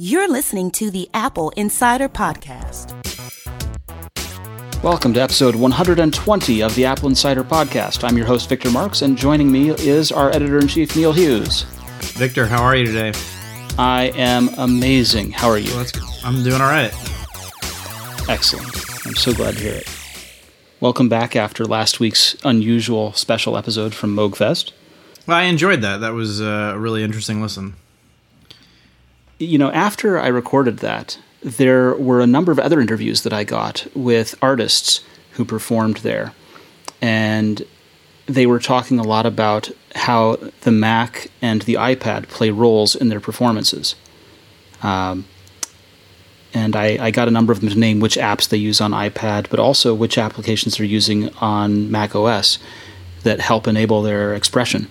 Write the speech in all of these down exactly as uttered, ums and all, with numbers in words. You're listening to the Apple Insider Podcast. Welcome to episode one hundred twenty of the Apple Insider Podcast. I'm your host, Victor Marks, and joining me is our editor-in-chief, Neil Hughes. Victor, how are you today? I am amazing. How are you? Well, that's good. I'm doing all right. Excellent. I'm so glad to hear it. Welcome back after last week's unusual special episode from Moogfest. Well, I enjoyed that. That was a really interesting listen. You know, after I recorded that, there were a number of other interviews that I got with artists who performed there. And they were talking a lot about how the Mac and the iPad play roles in their performances. Um, and I, I got a number of them to name which apps they use on iPad, but also which applications they're using on Mac O S that help enable their expression.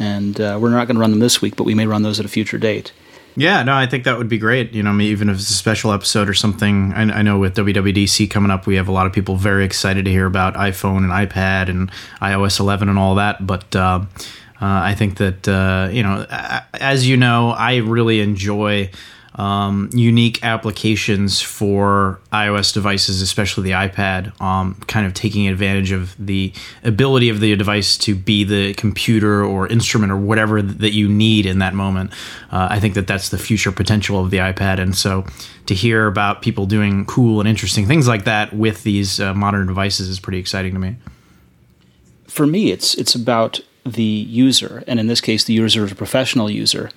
And uh, we're not going to run them this week, but we may run those at a future date. Yeah, no, I think that would be great. You know, I mean, even if it's a special episode or something. I, I know with W W D C coming up, we have a lot of people very excited to hear about iPhone and iPad and I O S eleven and all that. But uh, uh, I think that, uh, you know, as you know, I really enjoy um, unique applications for iOS devices, especially the iPad, um, kind of taking advantage of the ability of the device to be the computer or instrument or whatever that you need in that moment. Uh, I think that that's the future potential of the iPad. And so to hear about people doing cool and interesting things like that with these uh, modern devices is pretty exciting to me. For me, it's, it's about the user. And in this case, the user is a professional user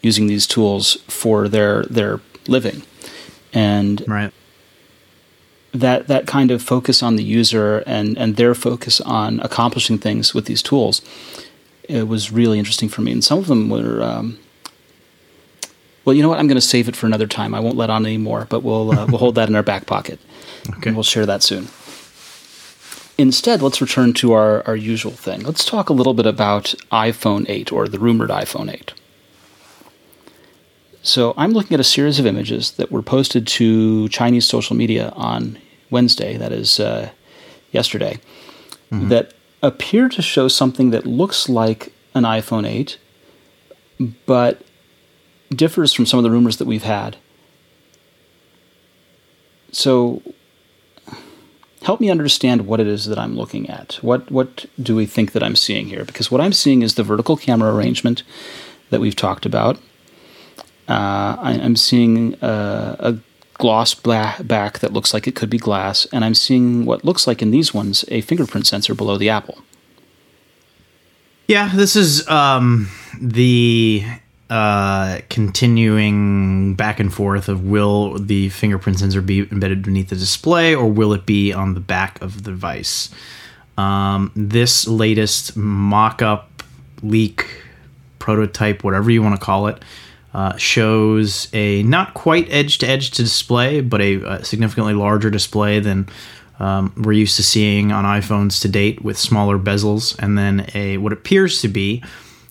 using these tools for their their living. And right. that that kind of focus on the user and, and their focus on accomplishing things with these tools, it was really interesting for me. And some of them were, um, well, you know what? I'm going to save it for another time. I won't let on any more, but we'll, uh, we'll hold that in our back pocket. Okay. And we'll share that soon. Instead, let's return to our, our usual thing. Let's talk a little bit about iPhone eight or the rumored iPhone eight. So I'm looking at a series of images that were posted to Chinese social media on Wednesday, that is uh, yesterday, mm-hmm. that appear to show something that looks like an iPhone eight, but differs from some of the rumors that we've had. So help me understand what it is that I'm looking at. What, what do we think that I'm seeing here? Because what I'm seeing is the vertical camera arrangement that we've talked about. Uh, I, I'm seeing uh, a gloss bla- back that looks like it could be glass, and I'm seeing what looks like in these ones a fingerprint sensor below the Apple. Yeah, this is um, the uh, continuing back and forth of will the fingerprint sensor be embedded beneath the display, or will it be on the back of the device? Um, this latest mock-up, leak, prototype, whatever you want to call it, Uh, shows a not quite edge-to-edge to display, but a, a significantly larger display than um, we're used to seeing on iPhones to date, with smaller bezels, and then a what appears to be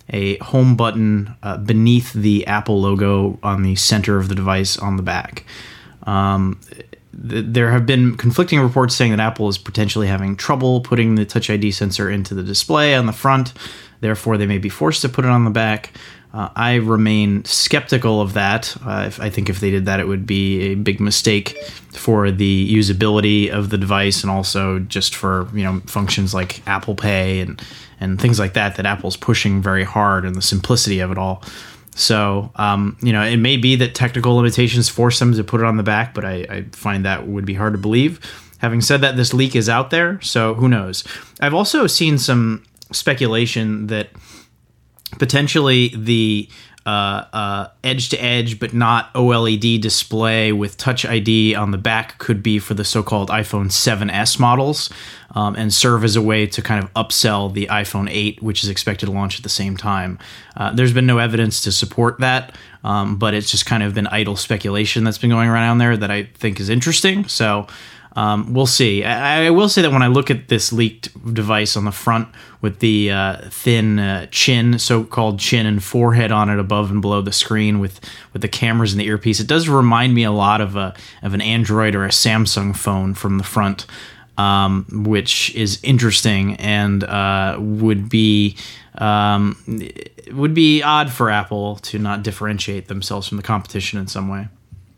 a home button uh, beneath the Apple logo on the center of the device on the back. Um, th- there have been conflicting reports saying that Apple is potentially having trouble putting the Touch I D sensor into the display on the front, therefore they may be forced to put it on the back. Uh, I remain skeptical of that. Uh, if, I think if they did that, it would be a big mistake for the usability of the device, and also just for, you know, functions like Apple Pay and, and things like that that Apple's pushing very hard, and the simplicity of it all. So, um, you know, it may be that technical limitations force them to put it on the back, but I, I find that would be hard to believe. Having said that, this leak is out there, so who knows? I've also seen some speculation that potentially the uh, uh, edge-to-edge but not OLED display with Touch I D on the back could be for the so-called iPhone seven S models, um, and serve as a way to kind of upsell the iPhone eight, which is expected to launch at the same time. Uh, there's been no evidence to support that, um, but it's just kind of been idle speculation that's been going around there that I think is interesting. So Um, we'll see. I, I will say that when I look at this leaked device on the front with the uh, thin uh, chin, so-called chin and forehead on it above and below the screen with, with the cameras and the earpiece, it does remind me a lot of a of an Android or a Samsung phone from the front, um, which is interesting and uh, would be Um, it would be odd for Apple to not differentiate themselves from the competition in some way.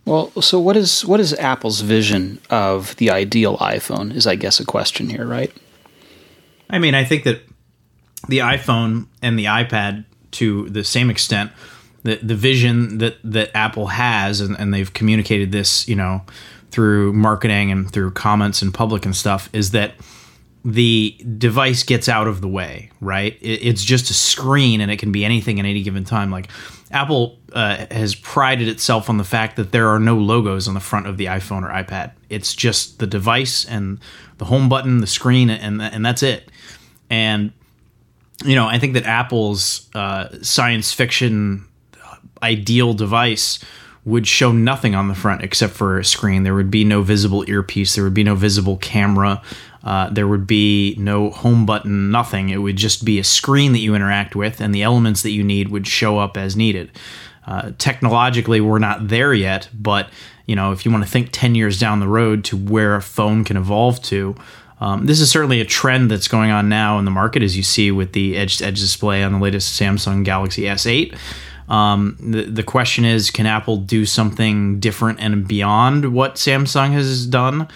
Well, so what is what is Apple's vision of the ideal iPhone is, I guess, a question here, right? I mean, I think that the iPhone and the iPad, to the same extent, the, the vision that, that Apple has, and, and they've communicated this, you know, through marketing and through comments in public and stuff, is that the device gets out of the way, right? It's just a screen, and it can be anything at any given time. Like, Apple uh, has prided itself on the fact that there are no logos on the front of the iPhone or iPad. It's just the device and the home button, the screen, and and that's it. And, you know, I think that Apple's uh, science fiction ideal device would show nothing on the front except for a screen. There would be no visible earpiece. There would be no visible camera. Uh, there would be no home button, nothing. It would just be a screen that you interact with, and the elements that you need would show up as needed. Uh, technologically, we're not there yet, but, you know, if you want to think ten years down the road to where a phone can evolve to, um, this is certainly a trend that's going on now in the market, as you see with the edge-to-edge display on the latest Samsung Galaxy S eight. Um, the, the question is, can Apple do something different and beyond what Samsung has done?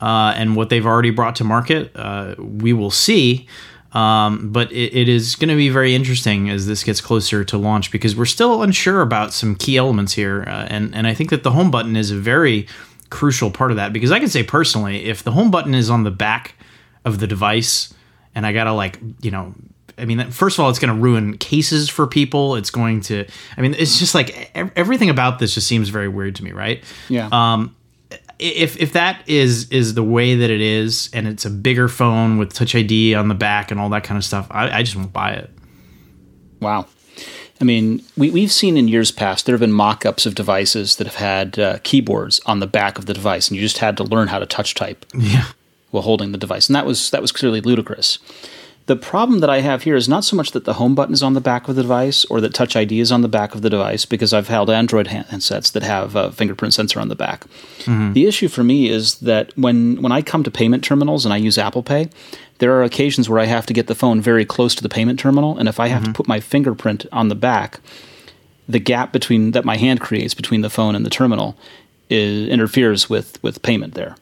Uh, and what they've already brought to market, uh, we will see. Um, but it, it is going to be very interesting as this gets closer to launch, because we're still unsure about some key elements here. Uh, and, and I think that the home button is a very crucial part of that, because I can say personally, if the home button is on the back of the device and I got to, like, you know, I mean, first of all, it's going to ruin cases for people. It's going to, I mean, it's just like everything about this just seems very weird to me, right? Yeah. Um, If if that is is the way that it is, and it's a bigger phone with Touch I D on the back and all that kind of stuff, I, I just won't buy it. Wow. I mean, we, we've seen in years past, there have been mock-ups of devices that have had uh, keyboards on the back of the device, and you just had to learn how to touch type yeah. while holding the device. And that was that was clearly ludicrous. The problem that I have here is not so much that the home button is on the back of the device or that Touch I D is on the back of the device, because I've held Android handsets that have a fingerprint sensor on the back. Mm-hmm. The issue for me is that when, when I come to payment terminals and I use Apple Pay, there are occasions where I have to get the phone very close to the payment terminal, and if I have mm-hmm. to put my fingerprint on the back, the gap between that my hand creates between the phone and the terminal is, interferes with, with payment there.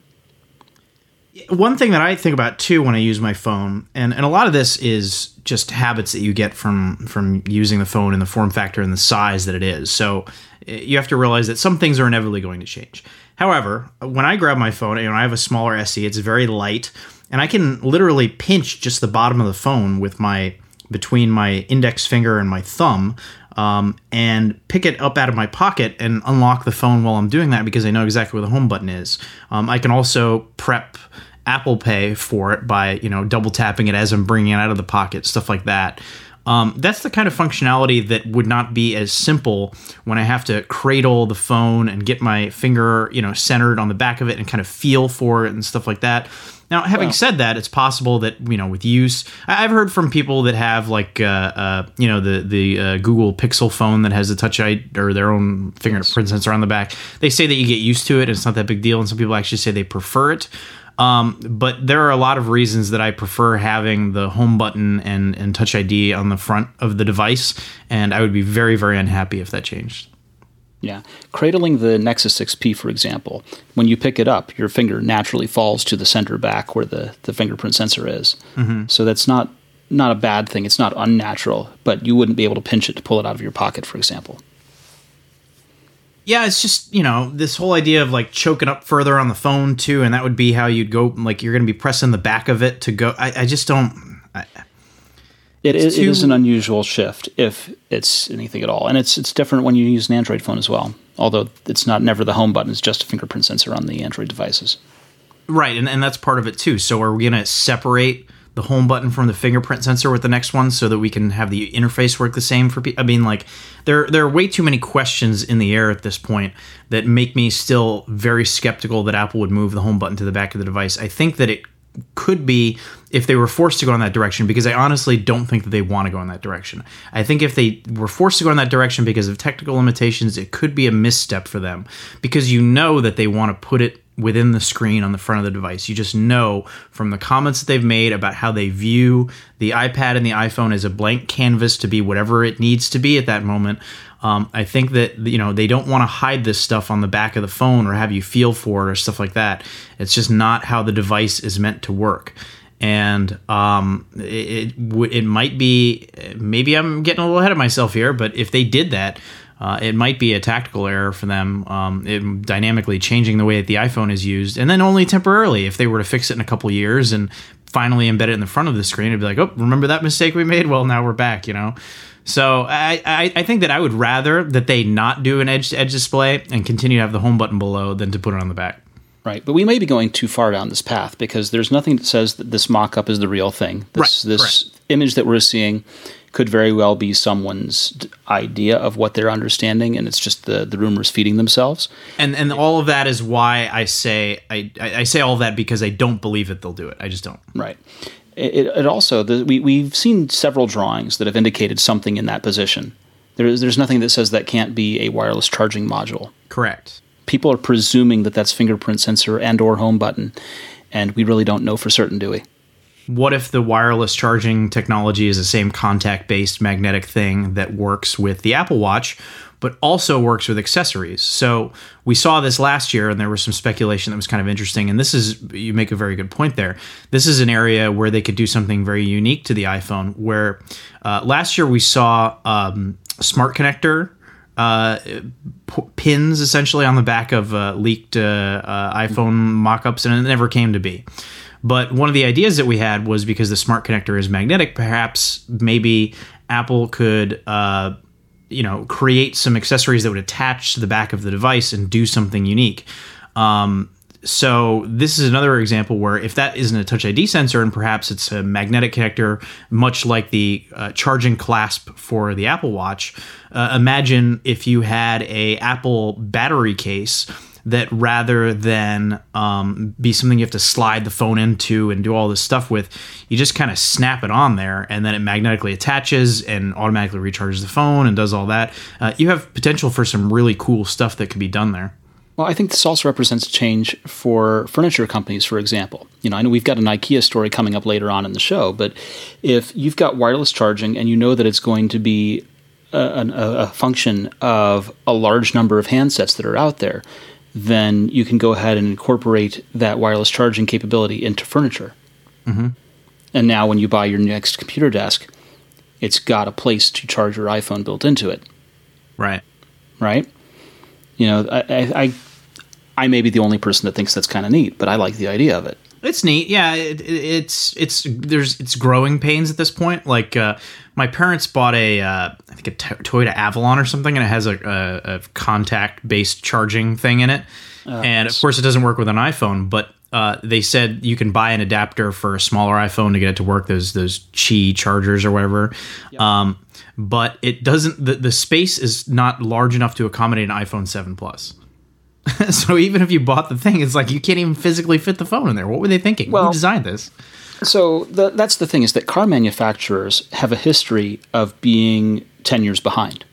One thing that I think about, too, when I use my phone, and, and a lot of this is just habits that you get from, from using the phone and the form factor and the size that it is. So you have to realize that some things are inevitably going to change. However, when I grab my phone, you know, I have a smaller S E, it's very light, and I can literally pinch just the bottom of the phone with my between my index finger and my thumb, um, and pick it up out of my pocket and unlock the phone while I'm doing that, because I know exactly where the home button is. Um, I can also prep Apple Pay for it by, you know, double tapping it as I'm bringing it out of the pocket, stuff like that. Um, that's the kind of functionality that would not be as simple when I have to cradle the phone and get my finger, you know, centered on the back of it and kind of feel for it and stuff like that. Now, having wow. said that, it's possible that, you know, with use, I've heard from people that have, like, uh, uh, you know, the the uh, Google Pixel phone that has the Touch I D or their own fingerprint yes. sensor on the back. They say that you get used to it, and it's not that big deal. And some people actually say they prefer it. Um, but there are a lot of reasons that I prefer having the home button and, and Touch I D on the front of the device, and I would be very, very unhappy if that changed. Yeah. Cradling the Nexus six P, for example, when you pick it up, your finger naturally falls to the center back where the, the fingerprint sensor is. Mm-hmm. So that's not, not a bad thing. It's not unnatural, but you wouldn't be able to pinch it to pull it out of your pocket, for example. Yeah, it's just, you know, this whole idea of, like, choking up further on the phone, too, and that would be how you'd go, like, you're going to be pressing the back of it to go. I, I just don't... I, it, is, too, it is an unusual shift, if it's anything at all. And it's it's different when you use an Android phone as well, although it's not never the home button. It's just a fingerprint sensor on the Android devices. Right, and, and that's part of it, too. So are we going to separate the home button from the fingerprint sensor with the next one so that we can have the interface work the same for people? I mean, like, there there are way too many questions in the air at this point that make me still very skeptical that Apple would move the home button to the back of the device. I think that it could be if they were forced to go in that direction, because I honestly don't think that they want to go in that direction. I think if they were forced to go in that direction because of technical limitations, it could be a misstep for them, because you know that they want to put it within the screen on the front of the device. You just know from the comments that they've made about how they view the iPad and the iPhone as a blank canvas to be whatever it needs to be at that moment. Um, I think that, you know, they don't want to hide this stuff on the back of the phone or have you feel for it or stuff like that. It's just not how the device is meant to work. And um, it, it it might be, maybe I'm getting a little ahead of myself here, but if they did that, uh, it might be a tactical error for them, um, it, dynamically changing the way that the iPhone is used. And then only temporarily, if they were to fix it in a couple years and finally embed it in the front of the screen, it'd be like, oh, remember that mistake we made? Well, now we're back, you know? So I, I, I think that I would rather that they not do an edge-to-edge display and continue to have the home button below than to put it on the back. Right, but we may be going too far down this path because there's nothing that says that this mock-up is the real thing. This, right, this correct. Image that we're seeing could very well be someone's idea of what they're understanding, and it's just the, the rumors feeding themselves. And and all of that is why I say I, I say all that because I don't believe that they'll do it. I just don't. Right. It, it also the, we we've seen several drawings that have indicated something in that position. There is there's nothing that says that can't be a wireless charging module. Correct. People are presuming that that's fingerprint sensor and or home button, and we really don't know for certain, do we? What if the wireless charging technology is the same contact-based magnetic thing that works with the Apple Watch, but also works with accessories? So we saw this last year, and there was some speculation that was kind of interesting, and this is, you make a very good point there. This is an area where they could do something very unique to the iPhone, where uh, last year we saw um, Smart Connector, Uh, p- pins essentially on the back of uh, leaked uh, uh, iPhone mock-ups, and it never came to be. But one of the ideas that we had was because the Smart Connector is magnetic, perhaps maybe Apple could uh, you know, create some accessories that would attach to the back of the device and do something unique. Um, so this is another example where if that isn't a Touch I D sensor and perhaps it's a magnetic connector, much like the uh, charging clasp for the Apple Watch, uh, imagine if you had a Apple battery case that rather than um, be something you have to slide the phone into and do all this stuff with, you just kind of snap it on there and then it magnetically attaches and automatically recharges the phone and does all that. Uh, you have potential for some really cool stuff that could be done there. Well, I think this also represents a change for furniture companies, for example. You know, I know we've got an IKEA story coming up later on in the show, but if you've got wireless charging and you know that it's going to be a, a, a function of a large number of handsets that are out there, then you can go ahead and incorporate that wireless charging capability into furniture. Mm-hmm. And now when you buy your next computer desk, it's got a place to charge your iPhone built into it. Right. Right? You know, I... I, I I may be the only person that thinks that's kind of neat, but I like the idea of it. It's neat, yeah. It, it, it's it's there's it's growing pains at this point. Like uh, my parents bought a uh, I think a Toyota Avalon or something, and it has a, a, a contact based charging thing in it. Uh, and of course, it doesn't work with an iPhone, but uh, they said you can buy an adapter for a smaller iPhone to get it to work. Those those Qi chargers or whatever. Yep. Um, but it doesn't. The, the space is not large enough to accommodate an iPhone seven Plus. So even if you bought the thing, it's like you can't even physically fit the phone in there. What were they thinking? Well, who designed this? So the, that's the thing is that car manufacturers have a history of being ten years behind.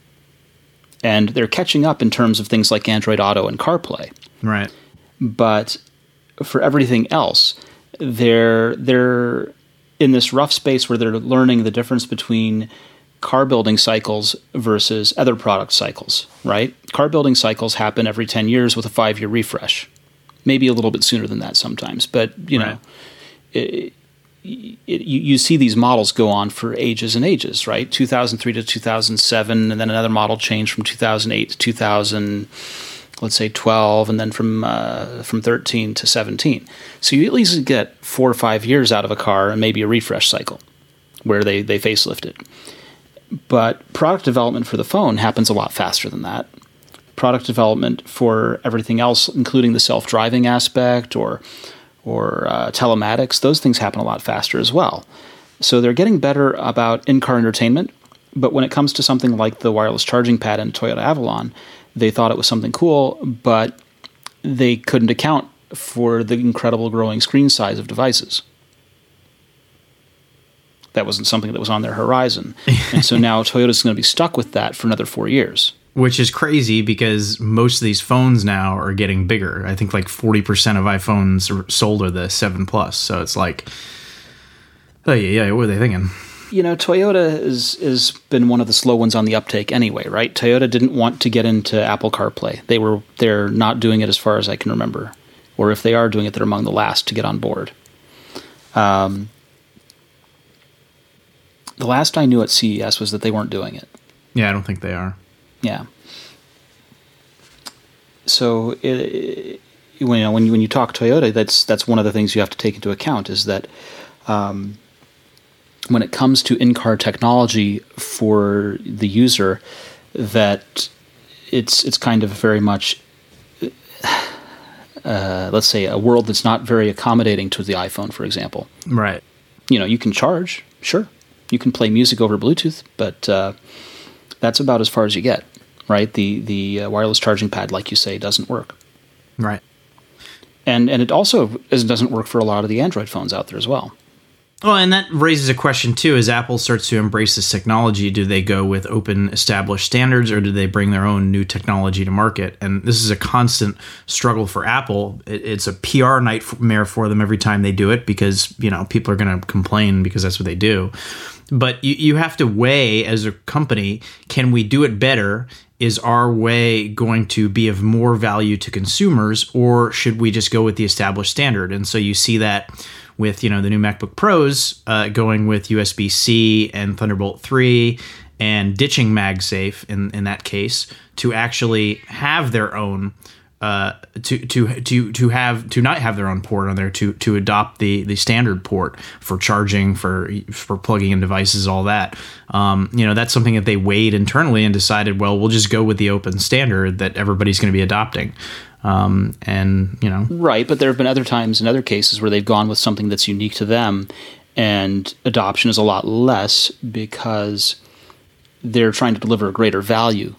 And they're catching up in terms of things like Android Auto and CarPlay. Right. But for everything else, they're they're in this rough space where they're learning the difference between car building cycles versus other product cycles, right? Car building cycles happen every ten years with a five-year refresh, maybe a little bit sooner than that sometimes. But, you right. know, it, it, you, you see these models go on for ages and ages, right? two thousand three to two thousand seven, and then another model change from two thousand eight to two thousand, let's say twelve, and then from uh, from thirteen to seventeen. So you at least get four or five years out of a car and maybe a refresh cycle where they, they facelift it. But product development for the phone happens a lot faster than that. Product development for everything else, including the self-driving aspect or or uh, telematics, those things happen a lot faster as well. So they're getting better about in-car entertainment. But when it comes to something like the wireless charging pad in Toyota Avalon, they thought it was something cool, but they couldn't account for the incredible growing screen size of devices. That wasn't something that was on their horizon. And so now Toyota's going to be stuck with that for another four years. which is crazy because most of these phones now are getting bigger. I think like forty percent of iPhones sold are the seven plus. So it's like, oh yeah, yeah, what were they thinking? You know, Toyota is is been one of the slow ones on the uptake anyway, right? Toyota didn't want to get into Apple CarPlay. They were they're not doing it as far as I can remember. Or if they are doing it, they're among the last to get on board. Um, the last I knew at C E S was that they weren't doing it. Yeah, I don't think they are. Yeah. So it, it, you know, when you, when you talk Toyota, that's that's one of the things you have to take into account is that um, when it comes to in-car technology for the user, that it's it's kind of very much. Uh, let's say a world that's not very accommodating to the iPhone, for example. Right. You know, you can charge, sure. You can play music over Bluetooth, but uh, that's about as far as you get, right? The the uh, wireless charging pad, like you say, doesn't work. Right. And and it also is, doesn't work for a lot of the Android phones out there as well. Well, and that raises a question, too. As Apple starts to embrace this technology, do they go with open, established standards, or do they bring their own new technology to market? And this is a constant struggle for Apple. It's a P R nightmare for them every time they do it because, you know, people are going to complain because that's what they do. But you, you have to weigh, as a company, can we do it better? Is our way going to be of more value to consumers, or should we just go with the established standard? And so you see that with, you know, the new MacBook Pros uh, going with U S B C and Thunderbolt three and ditching MagSafe in, in that case to actually have their own uh, to to to to have to not have their own port on there to to adopt the the standard port for charging, for for plugging in devices, all that. Um, you know, that's something that they weighed internally and decided, well, we'll just go with the open standard that everybody's going to be adopting. Um, and, you know. Right, but there have been other times and other cases where they've gone with something that's unique to them, and adoption is a lot less because they're trying to deliver a greater value.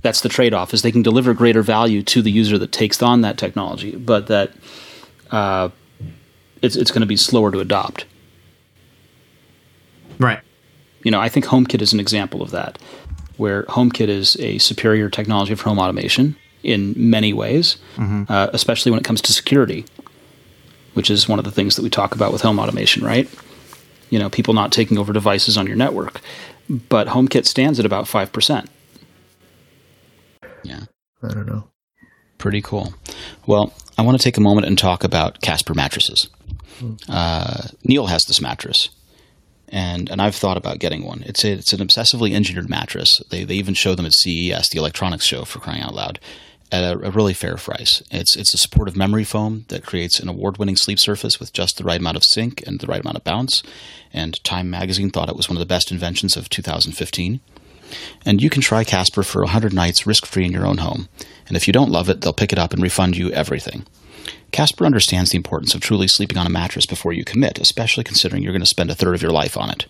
That's the trade-off, is they can deliver greater value to the user that takes on that technology, but that uh, it's, it's going to be slower to adopt. Right. You know, I think HomeKit is an example of that, where HomeKit is a superior technology for home automation in many ways, mm-hmm. uh, especially when it comes to security, which is one of the things that we talk about with home automation, right? You know, people not taking over devices on your network. But HomeKit stands at about five percent. Yeah. I don't know. Pretty cool. Well, I want to take a moment and talk about Casper mattresses. Mm. Uh, Neil has this mattress. And and I've thought about getting one. It's a, it's an obsessively engineered mattress. They they even show them at C E S, the electronics show, for crying out loud, at a, a really fair price. It's it's a supportive memory foam that creates an award-winning sleep surface with just the right amount of sink and the right amount of bounce. And Time magazine thought it was one of the best inventions of two thousand fifteen. And you can try Casper for one hundred nights risk-free in your own home. And if you don't love it, they'll pick it up and refund you everything. Casper understands the importance of truly sleeping on a mattress before you commit, especially considering you're going to spend a third of your life on it.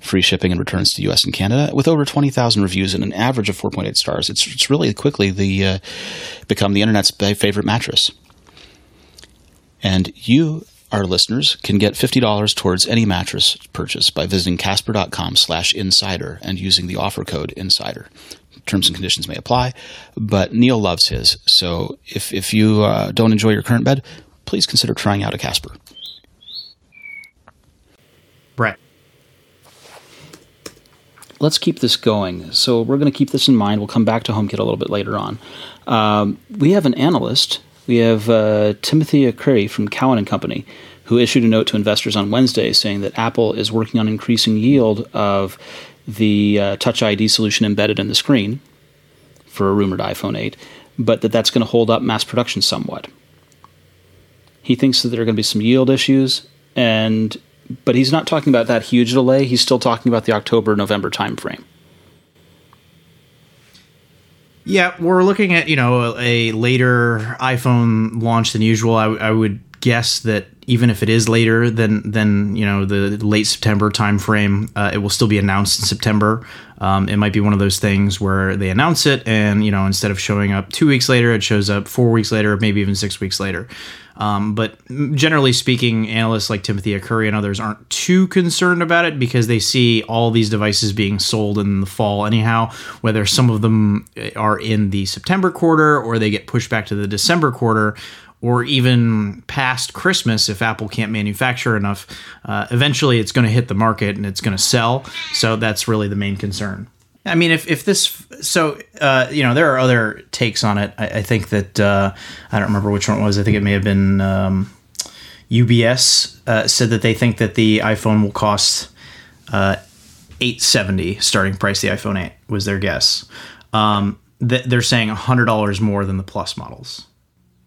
Free shipping and returns to the U S and Canada. With over twenty thousand reviews and an average of four point eight stars, it's, it's really quickly the uh, become the internet's favorite mattress. And you, our listeners, can get fifty dollars towards any mattress purchase by visiting casper.com slash insider and using the offer code insider. Terms and conditions may apply, but Neil loves his. So if, if you uh, don't enjoy your current bed, please consider trying out a Casper. Right. Let's keep this going. So we're going to keep this in mind. We'll come back to HomeKit a little bit later on. Um, we have an analyst. We have uh, Timothy Arcuri from Cowan and Company, who issued a note to investors on Wednesday saying that Apple is working on increasing yield of the uh, Touch I D solution embedded in the screen for a rumored iPhone eight, but that that's going to hold up mass production somewhat. He thinks that there are going to be some yield issues, and but he's not talking about that huge delay. He's still talking about the October-November timeframe. Yeah, we're looking at, you know, a, a later iPhone launch than usual. I, w- I would guess that even if it is later than than you know the late September timeframe, uh, it will still be announced in September. Um, it might be one of those things where they announce it, and you know instead of showing up two weeks later, it shows up four weeks later, maybe even six weeks later. Um, but generally speaking, analysts like Timothy Arcuri and others aren't too concerned about it because they see all these devices being sold in the fall anyhow, whether some of them are in the September quarter or they get pushed back to the December quarter or even past Christmas if Apple can't manufacture enough. Uh, eventually, it's going to hit the market and it's going to sell. So that's really the main concern. I mean, if, if this, so, uh, you know, there are other takes on it. I, I think that, uh, I don't remember which one it was. I think it may have been um, U B S uh, said that they think that the iPhone will cost uh, eight hundred seventy dollars starting price. The iPhone eight was their guess. Um, th- they're saying one hundred dollars more than the Plus models.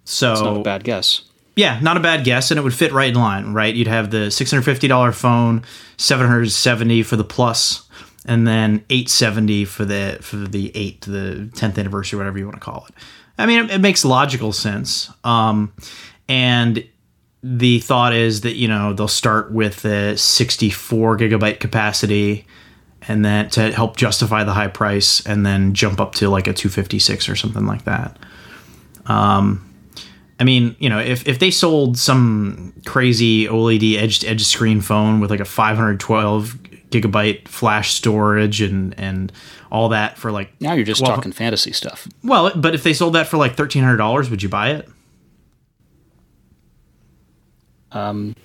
So it's not a bad guess. Yeah, not a bad guess, and it would fit right in line, right? You'd have the six hundred fifty dollars phone, seven hundred seventy dollars for the Plus, and then eight hundred seventy dollars for the for the eight, the tenth anniversary, whatever you want to call it. I mean, it, it makes logical sense. Um, and the thought is that, you know, they'll start with a sixty-four gigabyte capacity and then to help justify the high price and then jump up to like a two fifty-six or something like that. Um, I mean, you know, if, if they sold some crazy OLED edge-to-edge screen phone with like a five hundred twelve gigabyte flash storage and and all that for like now you're just twelve talking fantasy stuff. Well, but if they sold that for like thirteen hundred dollars, would you buy it? Um,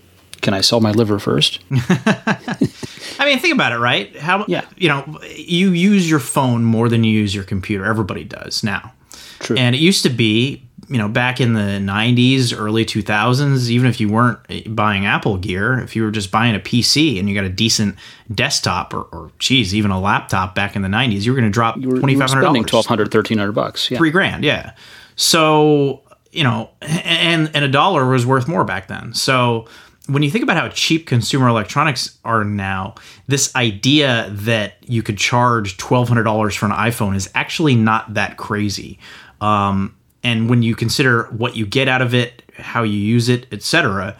can I sell my liver first? I mean, think about it, right? How yeah. you know, you use your phone more than you use your computer. Everybody does now. True. And it used to be, you know, back in the nineties, early two thousands, even if you weren't buying Apple gear, if you were just buying a P C and you got a decent desktop or, or geez, even a laptop back in the nineties, you were going to drop twenty-five hundred dollars. You were spending twelve hundred dollars, thirteen hundred dollars bucks. Yeah. Three grand, yeah. So, you know, and, and a dollar was worth more back then. So when you think about how cheap consumer electronics are now, this idea that you could charge twelve hundred dollars for an iPhone is actually not that crazy. Um, And when you consider what you get out of it, how you use it, et cetera,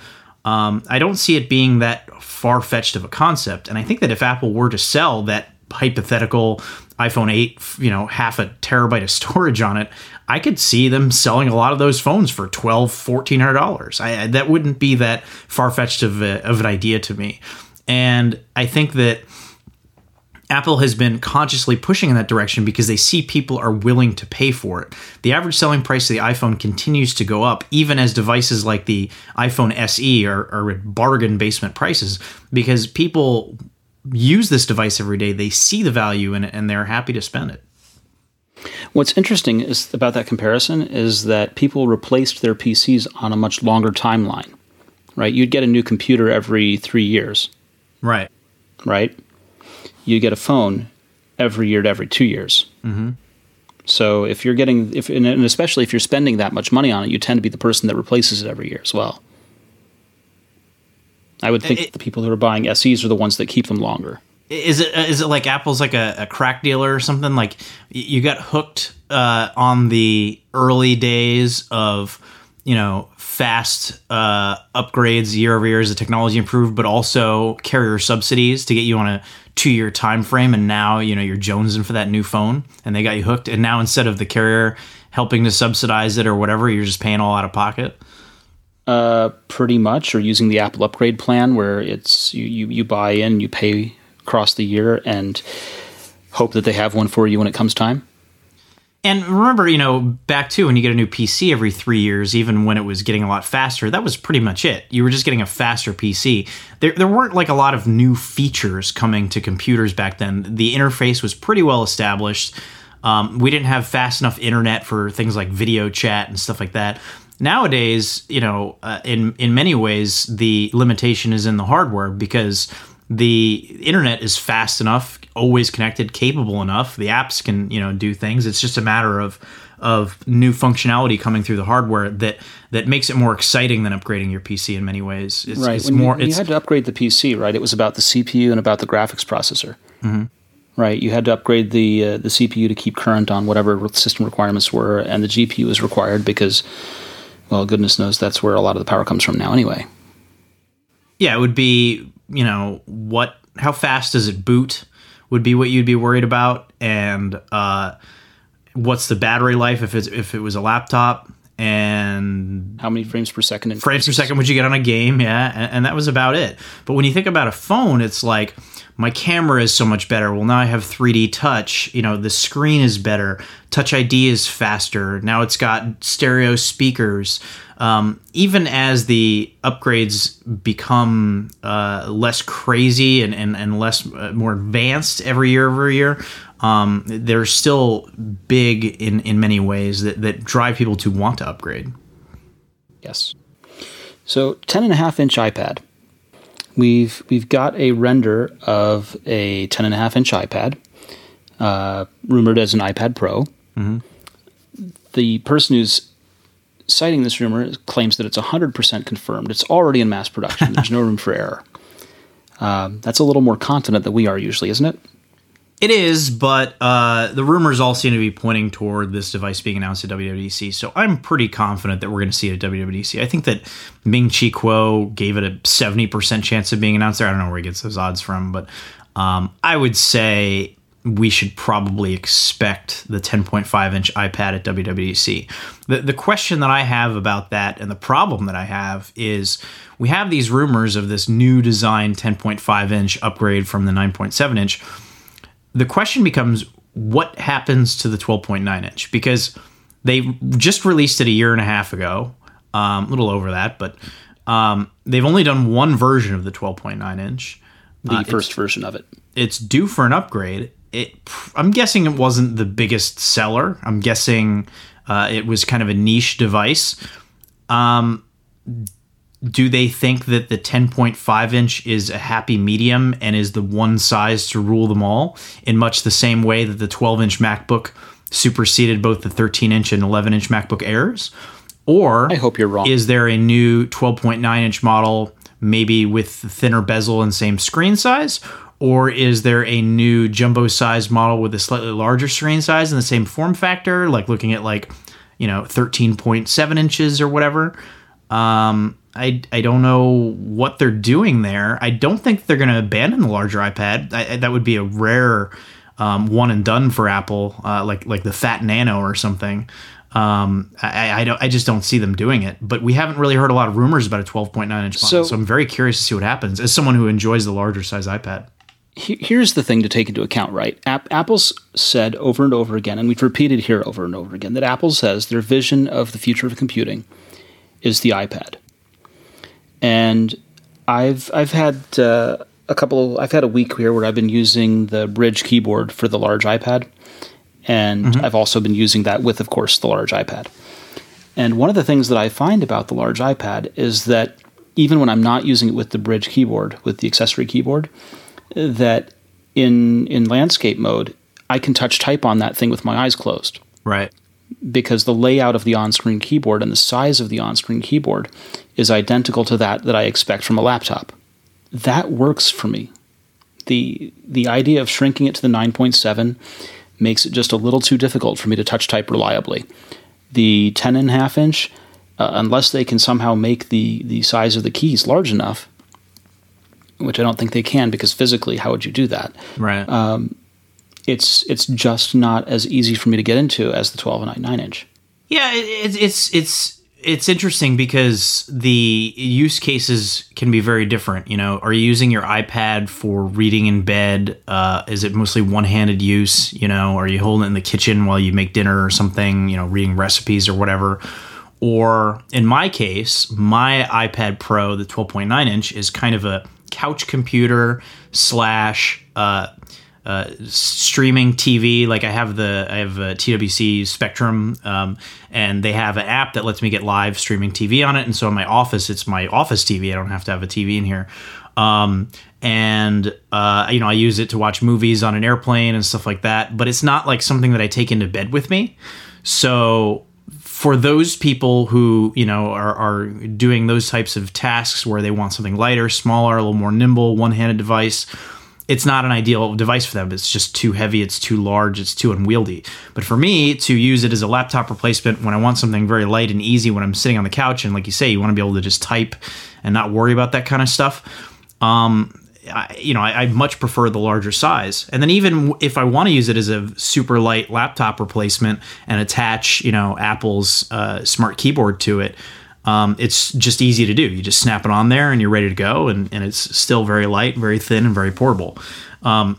um, I don't see it being that far-fetched of a concept. And I think that if Apple were to sell that hypothetical iPhone eight, you know, half a terabyte of storage on it, I could see them selling a lot of those phones for twelve hundred dollars, fourteen hundred dollars. I, that wouldn't be that far-fetched of, a, of an idea to me. And I think that Apple has been consciously pushing in that direction because they see people are willing to pay for it. The average selling price of the iPhone continues to go up, even as devices like the iPhone S E are, are at bargain basement prices, because people use this device every day. They see the value in it, and they're happy to spend it. What's interesting is about that comparison is that people replaced their P Cs on a much longer timeline, right? You'd get a new computer every three years. Right. Right? You get a phone every year to every two years. Mm-hmm. So if you're getting, if and especially if you're spending that much money on it, you tend to be the person that replaces it every year as well. I would think it, the people who are buying S Es are the ones that keep them longer. Is it is it like Apple's like a, a crack dealer or something? Like you got hooked uh, on the early days of, you know, fast uh, upgrades year over year as the technology improved, but also carrier subsidies to get you on a two-year time frame, and now you know you're jonesing for that new phone, and they got you hooked. And now instead of the carrier helping to subsidize it or whatever, you're just paying all out of pocket. Uh, pretty much, or using the Apple Upgrade Plan, where it's you you, you buy in, you pay across the year, and hope that they have one for you when it comes time. And remember, you know, back to when you get a new P C every three years, even when it was getting a lot faster, that was pretty much it. You were just getting a faster P C. There there weren't like a lot of new features coming to computers back then. The interface was pretty well established. Um, we didn't have fast enough internet for things like video chat and stuff like that. Nowadays, you know, uh, in, in many ways, the limitation is in the hardware because the internet is fast enough, always connected, capable enough. The apps can, you know, do things. It's just a matter of of new functionality coming through the hardware that that makes it more exciting than upgrading your P C in many ways. It's, right. It's when more, you, it's, you had to upgrade the P C, right? It was about the C P U and about the graphics processor, mm-hmm. right? You had to upgrade the uh, the C P U to keep current on whatever system requirements were, and the G P U was required because, well, goodness knows that's where a lot of the power comes from now anyway. Yeah, it would be, you know, what, how fast does it boot would be what you'd be worried about. And uh, what's the battery life if it's, if it was a laptop, and how many frames per second, and frames per second would you get on a game. Yeah. And, and that was about it. But when you think about a phone, it's like, my camera is so much better. Well, now I have three D touch, you know, the screen is better. Touch I D is faster. Now it's got stereo speakers. Um, even as the upgrades become uh, less crazy and, and, and less uh, more advanced every year over year, um, they're still big in, in many ways that, that drive people to want to upgrade. Yes. So ten and a half inch iPad. We've we've got a render of a ten and a half inch iPad, uh, rumored as an iPad Pro. Mm-hmm. The person who's citing this rumor claims that it's one hundred percent confirmed. It's already in mass production. There's no room for error. Um, that's a little more confident than we are usually, isn't it? It is, but uh, the rumors all seem to be pointing toward this device being announced at W W D C, so I'm pretty confident that we're going to see it at W W D C. I think that Ming-Chi Kuo gave it a seventy percent chance of being announced there. I don't know where he gets those odds from, but um, I would say we should probably expect the ten point five inch iPad at W W D C. The, the question that I have about that, and the problem that I have, is we have these rumors of this new design ten point five inch upgrade from the nine point seven inch. The question becomes, what happens to the twelve point nine inch? Because they just released it a year and a half ago, um, a little over that, but um, they've only done one version of the twelve point nine inch. The uh, first version of it. It's due for an upgrade. It, I'm guessing it wasn't the biggest seller. I'm guessing uh, it was kind of a niche device. Um, do they think that the ten point five inch is a happy medium and is the one size to rule them all, in much the same way that the twelve inch MacBook superseded both the thirteen inch and eleven inch MacBook Airs? Or I hope you're wrong. Is there a new twelve point nine inch model, maybe with thinner bezel and same screen size? Or is there a new jumbo size model with a slightly larger screen size and the same form factor, like looking at like, you know, thirteen point seven inches or whatever? Um, I, I don't know what they're doing there. I don't think they're going to abandon the larger iPad. I, I, that would be a rare um, one and done for Apple, uh, like like the Fat Nano or something. Um, I, I don't. I just don't see them doing it. But we haven't really heard a lot of rumors about a twelve point nine inch model, so, so I'm very curious to see what happens as someone who enjoys the larger size iPad. Here's the thing to take into account, right? App, Apple's said over and over again, and we've repeated here over and over again, that Apple says their vision of the future of computing is the iPad. And I've I've had uh, a couple. I've had a week here where I've been using the Bridge keyboard for the large iPad, and mm-hmm. I've also been using that with, of course, the large iPad. And one of the things that I find about the large iPad is that even when I'm not using it with the Bridge keyboard, with the accessory keyboard, that in in landscape mode, I can touch type on that thing with my eyes closed. Right. Because the layout of the on-screen keyboard and the size of the on-screen keyboard is identical to that that I expect from a laptop. That works for me. The the idea of shrinking it to the nine point seven makes it just a little too difficult for me to touch type reliably. The ten and a half inch, uh, unless they can somehow make the, the size of the keys large enough, which I don't think they can, because physically, how would you do that? Right. Um, it's it's just not as easy for me to get into as the twelve and nine inch. Yeah, it, it's it's it's interesting because the use cases can be very different. You know, are you using your iPad for reading in bed? Uh, is it mostly one-handed use? You know, are you holding it in the kitchen while you make dinner or something? You know, reading recipes or whatever. Or in my case, my iPad Pro, the twelve point nine inch, is kind of a couch computer slash uh, uh, streaming T V. Like I have the I have a T W C Spectrum, um, and they have an app that lets me get live streaming T V on it. And so in my office, it's my office T V. I don't have to have a T V in here. Um, and uh, you know, I use it to watch movies on an airplane and stuff like that. But it's not like something that I take into bed with me. So for those people who, you know, are, are doing those types of tasks where they want something lighter, smaller, a little more nimble, one-handed device, it's not an ideal device for them. It's just too heavy, it's too large, it's too unwieldy. But for me, to use it as a laptop replacement when I want something very light and easy when I'm sitting on the couch, and like you say, you want to be able to just type and not worry about that kind of stuff, um, I, you know, I, I much prefer the larger size. And then even if I want to use it as a super light laptop replacement and attach, you know, Apple's uh, smart keyboard to it, Um, it's just easy to do. You just snap it on there and you're ready to go. And, and it's still very light, very thin, and very portable. Um,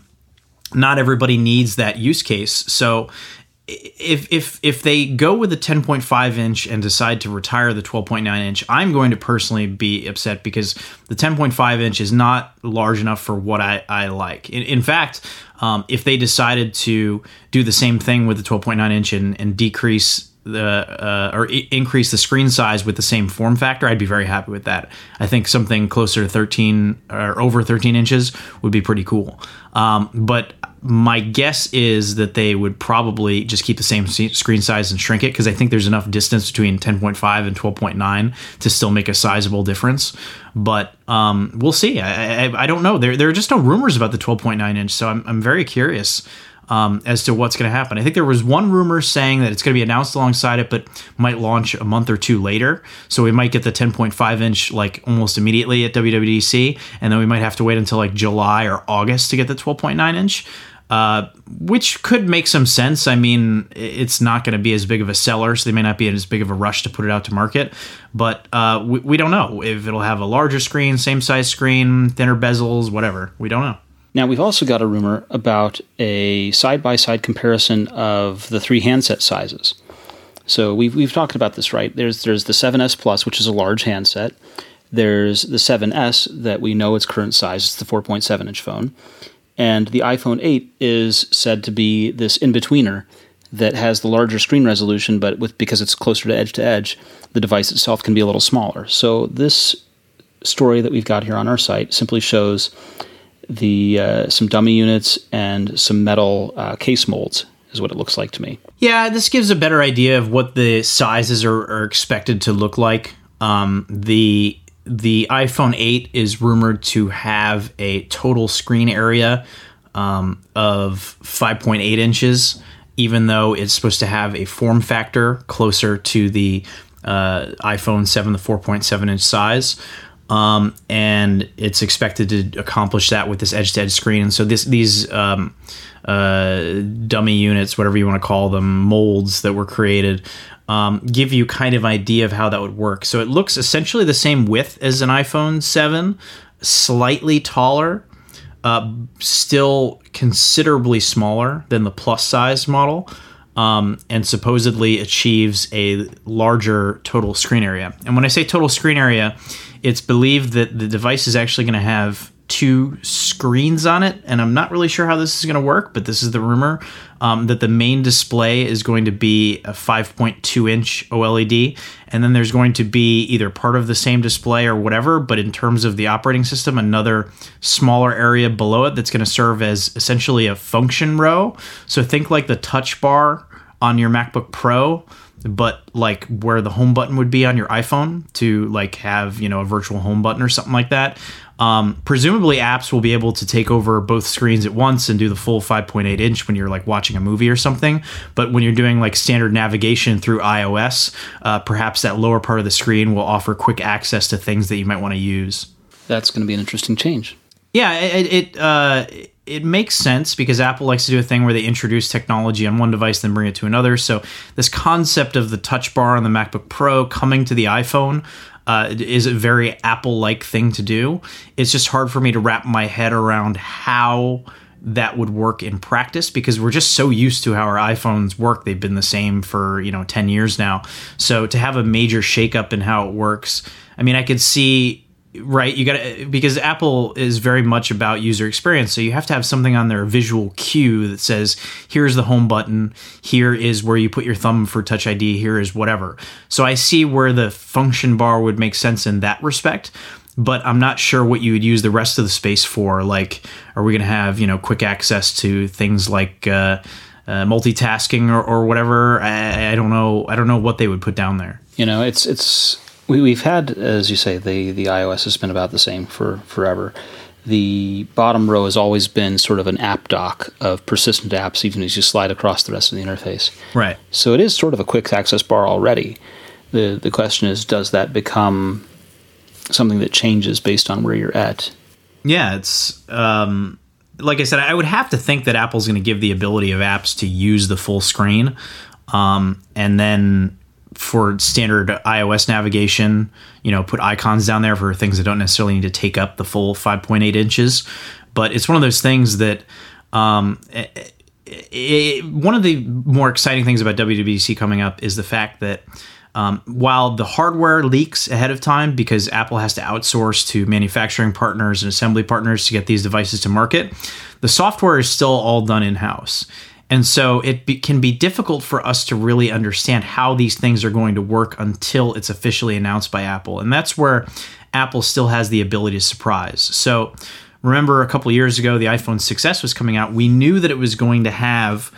not everybody needs that use case. So if if if they go with a ten point five inch and decide to retire the twelve point nine inch, I'm going to personally be upset because the ten point five inch is not large enough for what I, I like. In, in fact, um, if they decided to do the same thing with the twelve point nine inch and, and decrease the uh, or I- increase the screen size with the same form factor, I'd be very happy with that. I think something closer to thirteen or over thirteen inches would be pretty cool. Um, but my guess is that they would probably just keep the same screen size and shrink it, because I think there's enough distance between ten point five and twelve point nine to still make a sizable difference. But um, we'll see. I, I, I don't know. There there are just no rumors about the twelve point nine inch, so I'm I'm very curious Um, as to what's going to happen. I think there was one rumor saying that it's going to be announced alongside it, but might launch a month or two later. So we might get the ten point five inch like almost immediately at W W D C, and then we might have to wait until like July or August to get the twelve point nine inch, uh, which could make some sense. I mean, it's not going to be as big of a seller, so they may not be in as big of a rush to put it out to market. But uh, we, we don't know if it'll have a larger screen, same size screen, thinner bezels, whatever. We don't know. Now, we've also got a rumor about a side-by-side comparison of the three handset sizes. So we've we've talked about this, right? There's there's the seven S Plus, which is a large handset. There's the seven S that we know its current size. It's the four point seven inch phone. And the iPhone eight is said to be this in-betweener that has the larger screen resolution, but with because it's closer to edge-to-edge, the device itself can be a little smaller. So this story that we've got here on our site simply shows the uh, some dummy units and some metal uh, case molds is what it looks like to me. Yeah, this gives a better idea of what the sizes are, are expected to look like. Um, the the iPhone eight is rumored to have a total screen area um, of five point eight inches, even though it's supposed to have a form factor closer to the uh, iPhone seven, the four point seven inch size. Um, and it's expected to accomplish that with this edge-to-edge screen. And so this, these um, uh, dummy units, whatever you want to call them, molds that were created, um, give you kind of idea of how that would work. So it looks essentially the same width as an iPhone seven, slightly taller, uh, still considerably smaller than the plus size model. Um, and supposedly achieves a larger total screen area. And when I say total screen area, it's believed that the device is actually going to have two screens on it. And I'm not really sure how this is going to work, but this is the rumor, um, that the main display is going to be a five point two inch OLED. And then there's going to be either part of the same display or whatever, but in terms of the operating system, another smaller area below it that's going to serve as essentially a function row. So think like the touch bar on your MacBook Pro, but like where the home button would be on your iPhone to like have, you know, a virtual home button or something like that. Um, presumably apps will be able to take over both screens at once and do the full five point eight inch when you're like watching a movie or something. But when you're doing like standard navigation through iOS, uh, perhaps that lower part of the screen will offer quick access to things that you might want to use. That's going to be an interesting change. Yeah, it it, uh, it makes sense because Apple likes to do a thing where they introduce technology on one device then bring it to another. So this concept of the touch bar on the MacBook Pro coming to the iPhone Uh, is a very Apple-like thing to do. It's just hard for me to wrap my head around how that would work in practice because we're just so used to how our iPhones work. They've been the same for, you know, ten years now. So to have a major shakeup in how it works, I mean, I could see, right, you gotta, because Apple is very much about user experience. So you have to have something on their visual cue that says, here's the home button, here is where you put your thumb for Touch I D, here is whatever. So I see where the function bar would make sense in that respect, but I'm not sure what you would use the rest of the space for. Like, are we going to have, you know, quick access to things like uh, uh, multitasking or, or whatever? I, I don't know. I don't know what they would put down there. You know, it's it's. We've had, as you say, the, the iOS has been about the same for forever. the bottom row has always been sort of an app dock of persistent apps, even as you slide across the rest of the interface. Right. So it is sort of a quick access bar already. The the question is, does that become something that changes based on where you're at? Yeah, it's um, like I said, I would have to think that Apple's going to give the ability of apps to use the full screen. Um, and then for standard iOS navigation, you know, put icons down there for things that don't necessarily need to take up the full five point eight inches. But it's one of those things that um, it, it, one of the more exciting things about W W D C coming up is the fact that Um, while the hardware leaks ahead of time because Apple has to outsource to manufacturing partners and assembly partners to get these devices to market, the software is still all done in-house. And so it be, can be difficult for us to really understand how these things are going to work until it's officially announced by Apple. And that's where Apple still has the ability to surprise. So remember a couple of years ago, the iPhone six S was coming out. We knew that it was going to have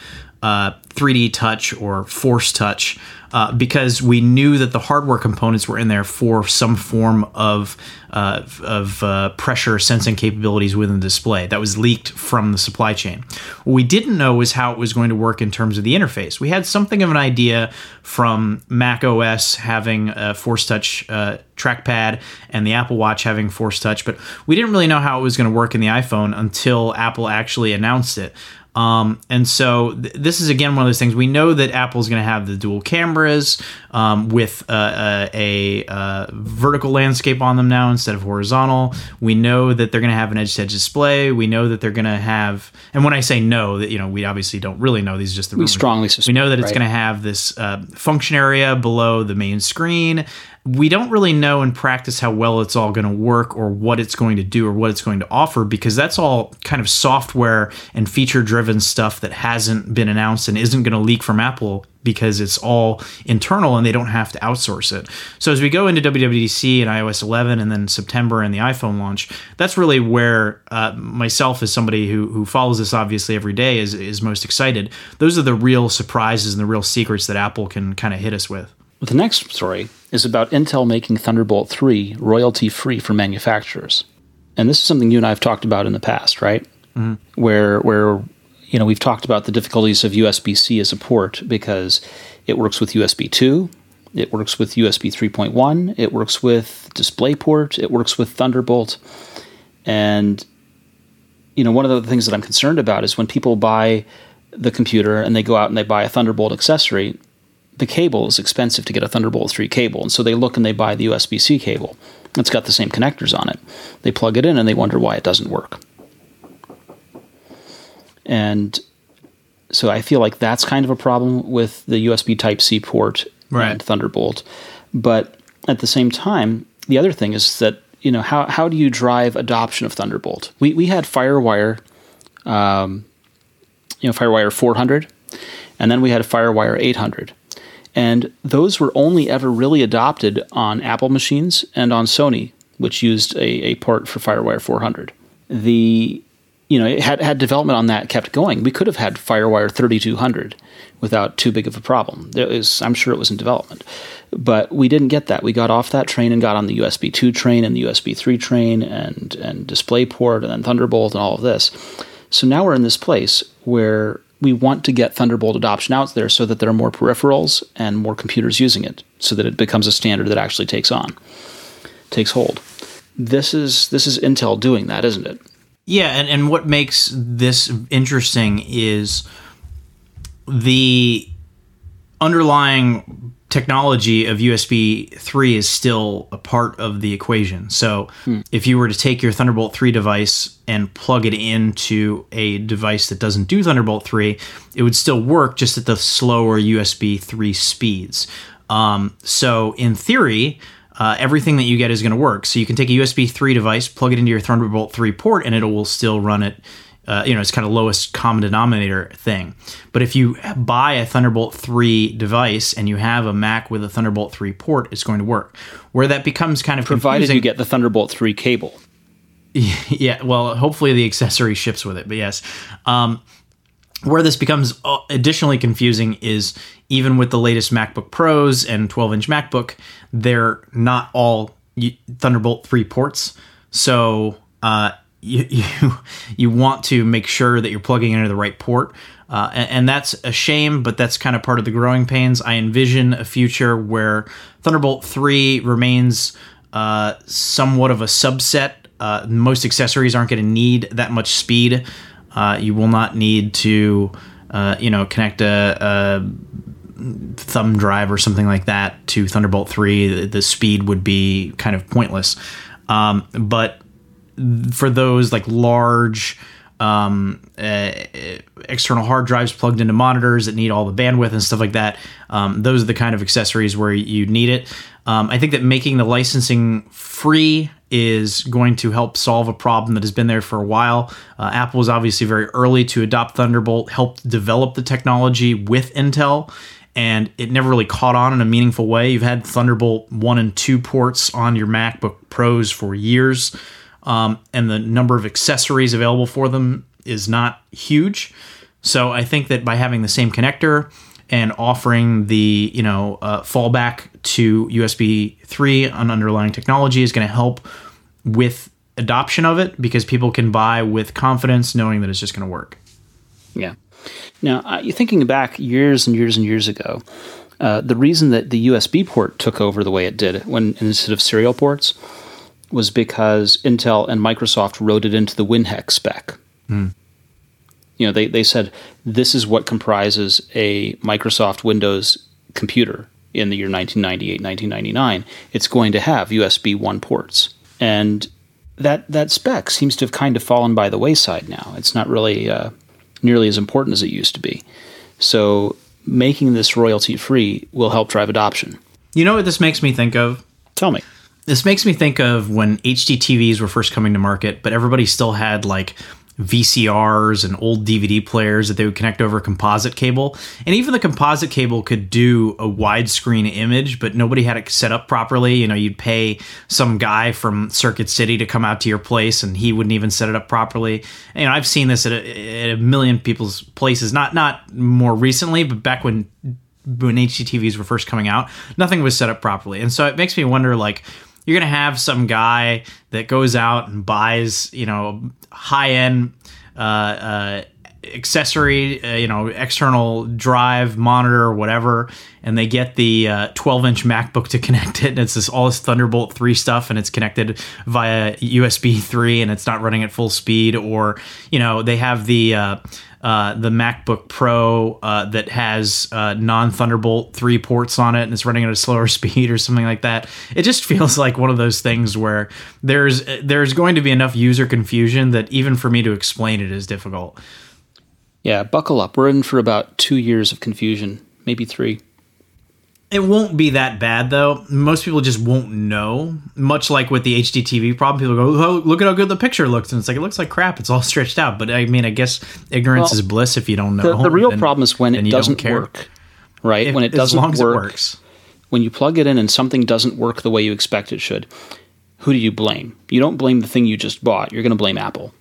Uh, three D touch or force touch uh, because we knew that the hardware components were in there for some form of uh, of uh, pressure sensing capabilities within the display. That was leaked from the supply chain. What we didn't know was how it was going to work in terms of the interface. We had something of an idea from macOS having a force touch uh, trackpad and the Apple Watch having force touch, but we didn't really know how it was going to work in the iPhone until Apple actually announced it. Um, and so th- this is, again, one of those things. We know that Apple's going to have the dual cameras um, with uh, a, a, a vertical landscape on them now instead of horizontal. We know that they're going to have an edge-to-edge display. We know that they're going to have, and when I say no, that, you know, we obviously don't really know. These are just the rumors. We strongly suspect. We know that it's right. going to have this uh, function area below the main screen. We don't really know in practice how well it's all going to work or what it's going to do or what it's going to offer, because that's all kind of software and feature-driven stuff that hasn't been announced and isn't going to leak from Apple because it's all internal and they don't have to outsource it. So as we go into W W D C and iOS eleven and then September and the iPhone launch, that's really where uh, myself as somebody who who follows this obviously every day is is most excited. Those are the real surprises and the real secrets that Apple can kind of hit us with. The next story is about Intel making Thunderbolt three royalty-free for manufacturers. And this is something you and I have talked about in the past, right? Mm-hmm. Where, where you know, we've talked about the difficulties of U S B C as a port because it works with U S B two, it works with U S B three point one, it works with DisplayPort, it works with Thunderbolt. And, you know, one of the things that I'm concerned about is when people buy the computer and they go out and they buy a Thunderbolt accessory, the cable is expensive to get a Thunderbolt three cable. And so they look and they buy the U S B C cable. It's got the same connectors on it. They plug it in and they wonder why it doesn't work. And so I feel like that's kind of a problem with the U S B Type-C port right. and Thunderbolt. But at the same time, the other thing is that, you know, how how do you drive adoption of Thunderbolt? We we had FireWire, um, you know, FireWire four hundred, and then we had a FireWire eight hundred. And those were only ever really adopted on Apple machines and on Sony, which used a, a port for FireWire four hundred. The, you know, it had, had development on that kept going. We could have had FireWire thirty-two hundred without too big of a problem. It was, I'm sure it was in development. But we didn't get that. We got off that train and got on the U S B two train and the U S B three train and, and DisplayPort and then Thunderbolt and all of this. So now we're in this place where we want to get Thunderbolt adoption out there so that there are more peripherals and more computers using it so that it becomes a standard that actually takes on, takes hold. This is this is Intel doing that, isn't it? Yeah, and, and what makes this interesting is the underlying technology of U S B three is still a part of the equation. So hmm. if you were to take your Thunderbolt three device and plug it into a device that doesn't do Thunderbolt three, it would still work just at the slower U S B three speeds. Um, so in theory, uh, everything that you get is going to work. So you can take a U S B three device, plug it into your Thunderbolt three port, and it will still run it. Uh, you know, it's kind of lowest common denominator thing. But if you buy a Thunderbolt three device and you have a Mac with a Thunderbolt three port, it's going to work. Where that becomes kind of provided confusing, you get the Thunderbolt three cable. Yeah, well, hopefully the accessory ships with it, but yes. Um, where this becomes additionally confusing is even with the latest MacBook Pros and twelve-inch MacBook, they're not all Thunderbolt three ports. So... Uh, you you, you want to make sure that you're plugging into the right port. Uh, and, and that's a shame, but that's kind of part of the growing pains. I envision a future where Thunderbolt three remains uh, somewhat of a subset. Uh, most accessories aren't going to need that much speed. Uh, you will not need to, uh, you know, connect a, a thumb drive or something like that to Thunderbolt three. The, the speed would be kind of pointless. Um, but for those like large um, uh, external hard drives plugged into monitors that need all the bandwidth and stuff like that, um, those are the kind of accessories where you need it. Um, I think that making the licensing free is going to help solve a problem that has been there for a while. Uh, Apple was obviously very early to adopt Thunderbolt, helped develop the technology with Intel, and it never really caught on in a meaningful way. You've had Thunderbolt one and two ports on your MacBook Pros for years, um, and the number of accessories available for them is not huge. So I think that by having the same connector and offering the you know uh, fallback to U S B three on underlying technology is going to help with adoption of it, because people can buy with confidence knowing that it's just going to work. Yeah. Now, uh, you're thinking back years and years and years ago, uh, the reason that the U S B port took over the way it did when instead of serial ports was because Intel and Microsoft wrote it into the WinHEX spec. Mm. You know, they, they said, this is what comprises a Microsoft Windows computer in the year nineteen ninety-eight, nineteen ninety-nine. It's going to have U S B one ports. And that that spec seems to have kind of fallen by the wayside now. It's not really uh, nearly as important as it used to be. So making this royalty-free will help drive adoption. You know what this makes me think of? Tell me. This makes me think of when H D T Vs were first coming to market, but everybody still had, like, V C Rs and old D V D players that they would connect over a composite cable. And even the composite cable could do a widescreen image, but nobody had it set up properly. You know, you'd pay some guy from Circuit City to come out to your place and he wouldn't even set it up properly. And, you know, I've seen this at a, at a million people's places, not not more recently, but back when when H D T Vs were first coming out, nothing was set up properly. And so it makes me wonder, like, you're going to have some guy that goes out and buys, you know, high-end uh, uh, accessory, uh, you know, external drive, monitor, whatever, and they get the uh, twelve-inch MacBook to connect it, and it's this all this Thunderbolt three stuff, and it's connected via U S B three, and it's not running at full speed, or, you know, they have the uh, uh, the MacBook Pro uh, that has uh, non-Thunderbolt three ports on it, and it's running at a slower speed or something like that. It just feels like one of those things where there's there's going to be enough user confusion that even for me to explain it is difficult. Yeah, buckle up. We're in for about two years of confusion, maybe three. It won't be that bad, though. Most people just won't know. Much like with the H D T V problem, people go, oh, look at how good the picture looks. And it's like, it looks like crap. It's all stretched out. But, I mean, I guess ignorance well, is bliss if you don't know. The, the real then, problem is when it doesn't work, right? If, when it doesn't as long as work, it works. When you plug it in and something doesn't work the way you expect it should, who do you blame? You don't blame the thing you just bought. You're going to blame Apple.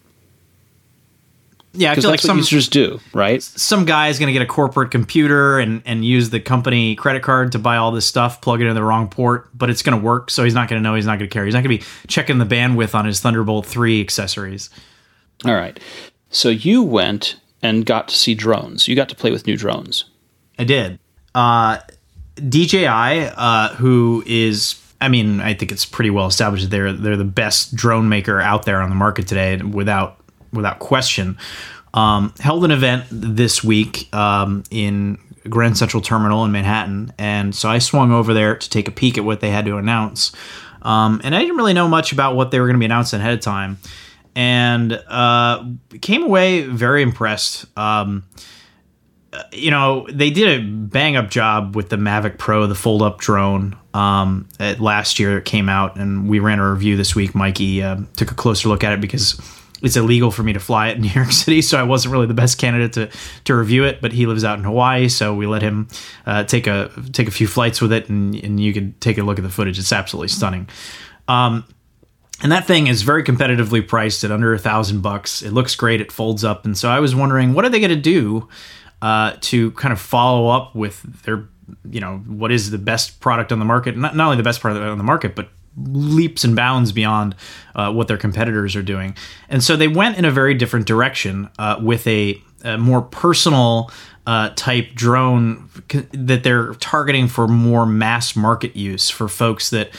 Yeah, because like some users do, right? Some guy is going to get a corporate computer and, and use the company credit card to buy all this stuff, plug it into the wrong port, but it's going to work, so he's not going to know, he's not going to care. He's not going to be checking the bandwidth on his Thunderbolt three accessories. All right. So you went and got to see drones. You got to play with new drones. I did. Uh, D J I, uh, who is... I mean, I think it's pretty well established that they're, they're the best drone maker out there on the market today without... without question, um, held an event this week um, in Grand Central Terminal in Manhattan. And so I swung over there to take a peek at what they had to announce. Um, and I didn't really know much about what they were going to be announcing ahead of time. And uh, came away very impressed. Um, you know, they did a bang-up job with the Mavic Pro, the fold-up drone. Um, at last year it came out, and we ran a review this week. Mikey uh, took a closer look at it because... it's illegal for me to fly it in New York City, so I wasn't really the best candidate to, to review it. But he lives out in Hawaii, so we let him uh, take a take a few flights with it, and, and you can take a look at the footage. It's absolutely stunning. Um, and that thing is very competitively priced at under a thousand bucks. It looks great. It folds up, and so I was wondering, what are they going to do uh, to kind of follow up with their, you know, what is the best product on the market? Not not only the best product on the market, but leaps and bounds beyond uh, what their competitors are doing. And so they went in a very different direction uh, with a, a more personal uh, type drone c- that they're targeting for more mass market use for folks that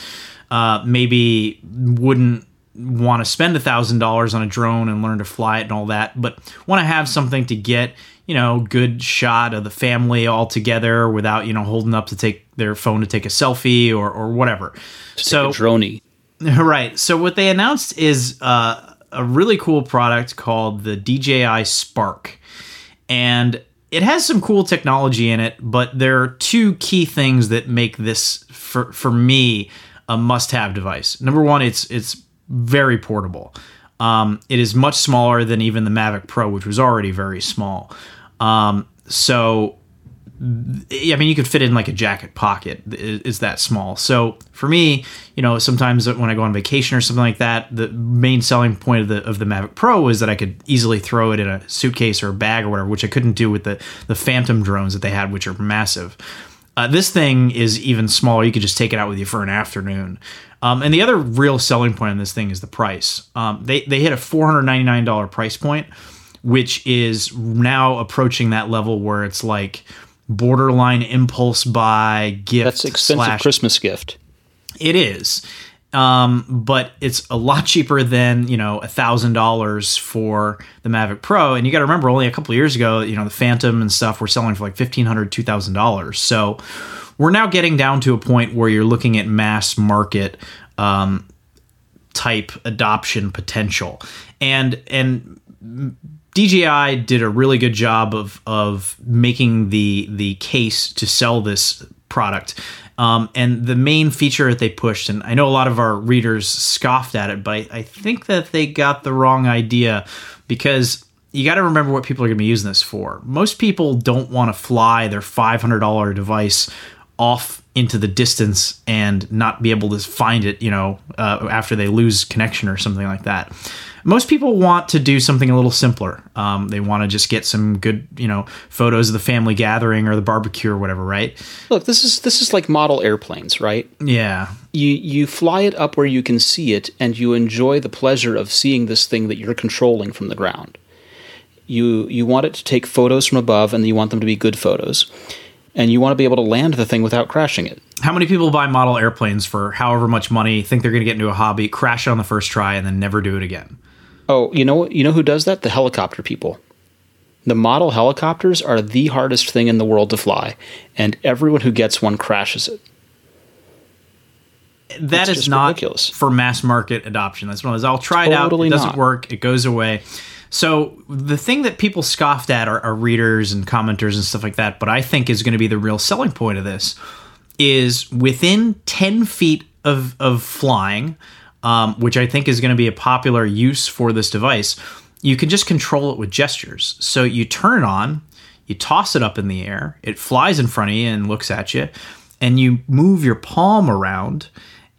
uh, maybe wouldn't want to spend one thousand dollars on a drone and learn to fly it and all that, but want to have something to get, you know, good shot of the family all together without, you know, holding up to take their phone to take a selfie or, or whatever. Just so take a droney. Right. So what they announced is uh, a really cool product called the D J I Spark. And it has some cool technology in it, but there are two key things that make this, for for me, a must-have device. Number one, it's it's very portable. Um, it is much smaller than even the Mavic Pro, which was already very small. Um, so, I mean, you could fit in like a jacket pocket. It's that small. So for me, you know, sometimes when I go on vacation or something like that, the main selling point of the of the Mavic Pro is that I could easily throw it in a suitcase or a bag or whatever, which I couldn't do with the, the Phantom drones that they had, which are massive. Uh, this thing is even smaller. You could just take it out with you for an afternoon. Um, and the other real selling point on this thing is the price. Um, they they hit a four hundred ninety-nine dollars price point, which is now approaching that level where it's like borderline impulse buy gift. That's expensive slash, Christmas gift. It is, um, but it's a lot cheaper than, you know, one thousand dollars for the Mavic Pro. And you got to remember, only a couple of years ago, you know, the Phantom and stuff were selling for like fifteen hundred dollars, two thousand dollars. So we're now getting down to a point where you're looking at mass market um, type adoption potential, and and D J I did a really good job of of making the the case to sell this product. Um, and the main feature that they pushed, and I know a lot of our readers scoffed at it, but I, I think that they got the wrong idea, because you got to remember what people are going to be using this for. Most people don't want to fly their five hundred dollars device off into the distance and not be able to find it, you know, uh, after they lose connection or something like that. Most people want to do something a little simpler. Um, they want to just get some good, you know, photos of the family gathering or the barbecue or whatever, right? Look, this is this is like model airplanes, right? Yeah. You you fly it up where you can see it, and you enjoy the pleasure of seeing this thing that you're controlling from the ground. You you want it to take photos from above, and you want them to be good photos. And you want to be able to land the thing without crashing it. How many people buy model airplanes for however much money, think they're going to get into a hobby, crash it on the first try, and then never do it again? Oh, you know you know who does that? The helicopter people. The model helicopters are the hardest thing in the world to fly, and everyone who gets one crashes it. That it's is not ridiculous. For mass market adoption. That's one of those. I'll try totally it out. It doesn't not. work. It goes away. So the thing that people scoffed at are, are readers and commenters and stuff like that, but I think is going to be the real selling point of this is within ten feet of, of flying, um, which I think is going to be a popular use for this device, you can just control it with gestures. So you turn it on, you toss it up in the air, it flies in front of you and looks at you, and you move your palm around,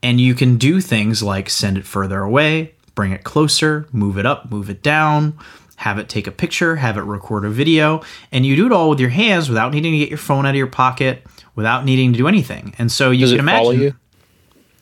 and you can do things like send it further away, bring it closer, move it up, move it down, have it take a picture, have it record a video, and you do it all with your hands without needing to get your phone out of your pocket, without needing to do anything. And so you does can it imagine follow you?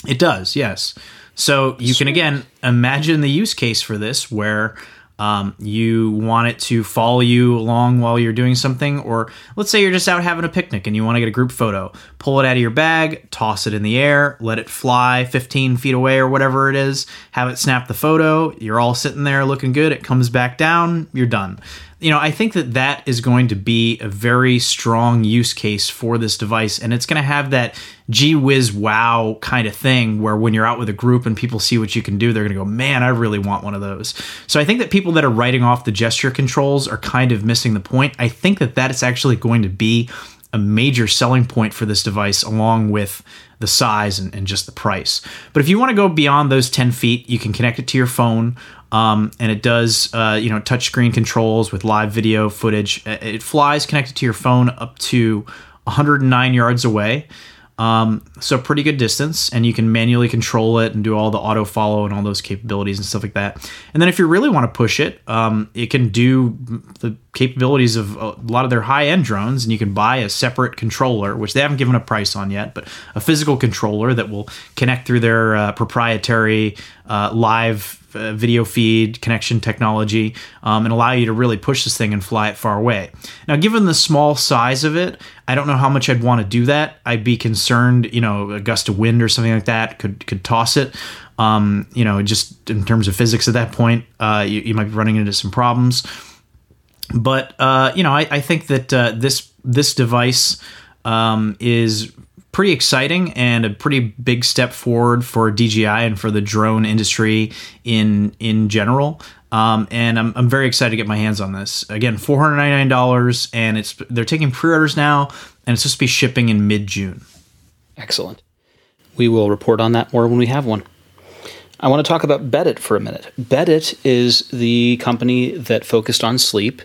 It does, yes. So you can again imagine the use case for this where um, you want it to follow you along while you're doing something, or let's say you're just out having a picnic and you want to get a group photo, pull it out of your bag, toss it in the air, let it fly fifteen feet away or whatever it is, have it snap the photo. You're all sitting there looking good. It comes back down. You're done. You know, I think that that is going to be a very strong use case for this device. And it's going to have that gee whiz wow kind of thing where when you're out with a group and people see what you can do, they're going to go, man, I really want one of those. So I think that people that are writing off the gesture controls are kind of missing the point. I think that that is actually going to be a major selling point for this device along with the size and, and just the price. But if you want to go beyond those ten feet, you can connect it to your phone. Um, and it does, uh, you know, touchscreen controls with live video footage. It flies connected to your phone up to one hundred nine yards away. Um, so pretty good distance, and you can manually control it and do all the auto follow and all those capabilities and stuff like that. And then if you really want to push it, um, it can do the capabilities of a lot of their high-end drones, and you can buy a separate controller, which they haven't given a price on yet, but a physical controller that will connect through their uh, proprietary uh, live uh, video feed connection technology um, and allow you to really push this thing and fly it far away. Now, given the small size of it, I don't know how much I'd want to do that. I'd be concerned, you know, a gust of wind or something like that could could toss it. Um, you know, just in terms of physics at that point, uh, you, you might be running into some problems. But, uh, you know, I, I think that uh, this this device um, is pretty exciting and a pretty big step forward for D J I and for the drone industry in in general. Um, and I'm I'm very excited to get my hands on this. Again, four hundred ninety-nine dollars, and it's they're taking pre-orders now, and it's supposed to be shipping in mid-June. Excellent. We will report on that more when we have one. I want to talk about Beddit for a minute. Beddit is the company that focused on sleep.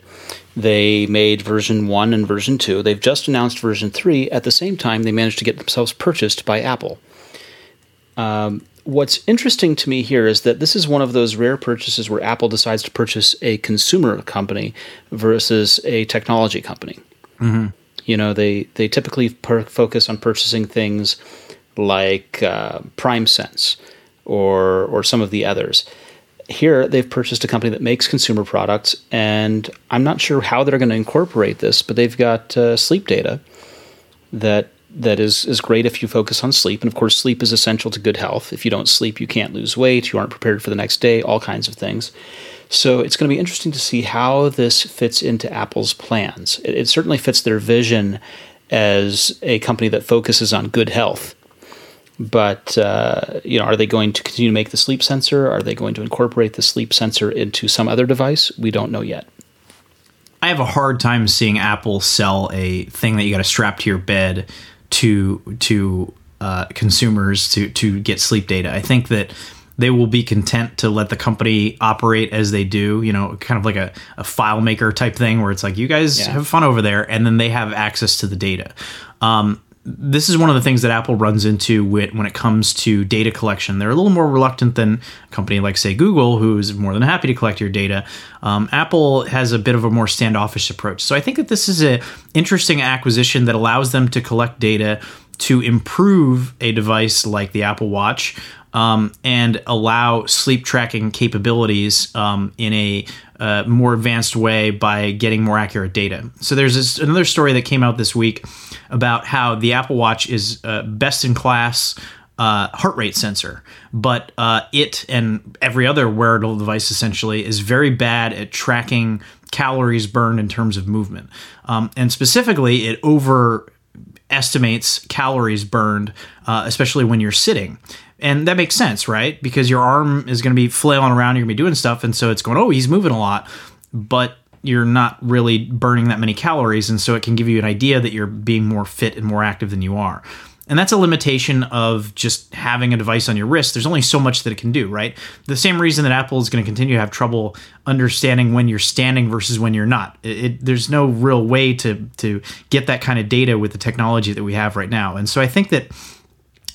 They made version one and version two. They've just announced version three. At the same time, they managed to get themselves purchased by Apple. Um, what's interesting to me here is that this is one of those rare purchases where Apple decides to purchase a consumer company versus a technology company. Mm-hmm. You know, they, they typically per- focus on purchasing things like uh, PrimeSense or or some of the others. Here, they've purchased a company that makes consumer products, and I'm not sure how they're going to incorporate this, but they've got uh, sleep data that that is, is great if you focus on sleep. And, of course, sleep is essential to good health. If you don't sleep, you can't lose weight, you aren't prepared for the next day, all kinds of things. So it's going to be interesting to see how this fits into Apple's plans. It, it certainly fits their vision as a company that focuses on good health. But, uh, you know, are they going to continue to make the sleep sensor? Are they going to incorporate the sleep sensor into some other device? We don't know yet. I have a hard time seeing Apple sell a thing that you got to strap to your bed to to uh, consumers to, to get sleep data. I think that they will be content to let the company operate as they do, you know, kind of like a, a file maker type thing where it's like, you guys yeah. have fun over there, and then they have access to the data. Um This is one of the things that Apple runs into when it comes to data collection. They're a little more reluctant than a company like, say, Google, who is more than happy to collect your data. Um, Apple has a bit of a more standoffish approach. So I think that this is an interesting acquisition that allows them to collect data to improve a device like the Apple Watch um, and allow sleep tracking capabilities um, in a uh, more advanced way by getting more accurate data. So there's this, another story that came out this week about how the Apple Watch is uh, best in class uh, heart rate sensor, but uh, it and every other wearable device essentially is very bad at tracking calories burned in terms of movement. Um, and specifically, it over estimates calories burned, uh, especially when you're sitting. And that makes sense, right? Because your arm is going to be flailing around, you're going to be doing stuff, and so it's going, oh, he's moving a lot, but you're not really burning that many calories, and so it can give you an idea that you're being more fit and more active than you are. And that's a limitation of just having a device on your wrist. There's only so much that it can do, right? The same reason that Apple is going to continue to have trouble understanding when you're standing versus when you're not. It, it, there's no real way to to get that kind of data with the technology that we have right now. And so I think that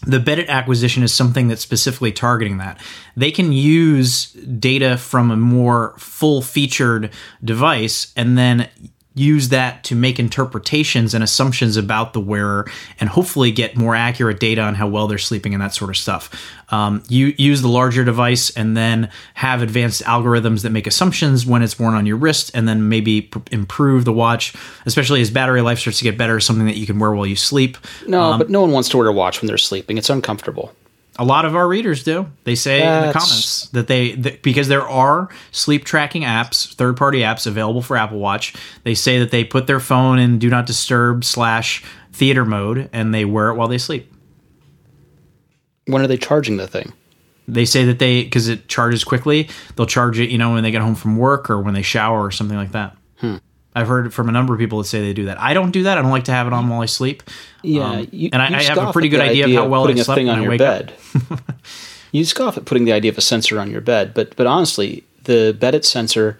the Beddit acquisition is something that's specifically targeting that. They can use data from a more full-featured device and then use that to make interpretations and assumptions about the wearer and hopefully get more accurate data on how well they're sleeping and that sort of stuff. Um, you use the larger device and then have advanced algorithms that make assumptions when it's worn on your wrist and then maybe pr- improve the watch, especially as battery life starts to get better, something that you can wear while you sleep. No, um, but no one wants to wear a watch when they're sleeping. It's uncomfortable. A lot of our readers do. They say That's... in the comments that they, that, because there are sleep tracking apps, third-party apps available for Apple Watch, they say that they put their phone in do not disturb slash theater mode and they wear it while they sleep. When are they charging the thing? They say that they, because it charges quickly, they'll charge it, you know, when they get home from work or when they shower or something like that. Hmm. I've heard from a number of people that say they do that. I don't do that. I don't like to have it on while I sleep. Yeah, um, you, and I, you I have a pretty good idea, idea of how well I slept when I wake up. You scoff at putting the idea of a sensor on your bed, but but honestly, the Beddit sensor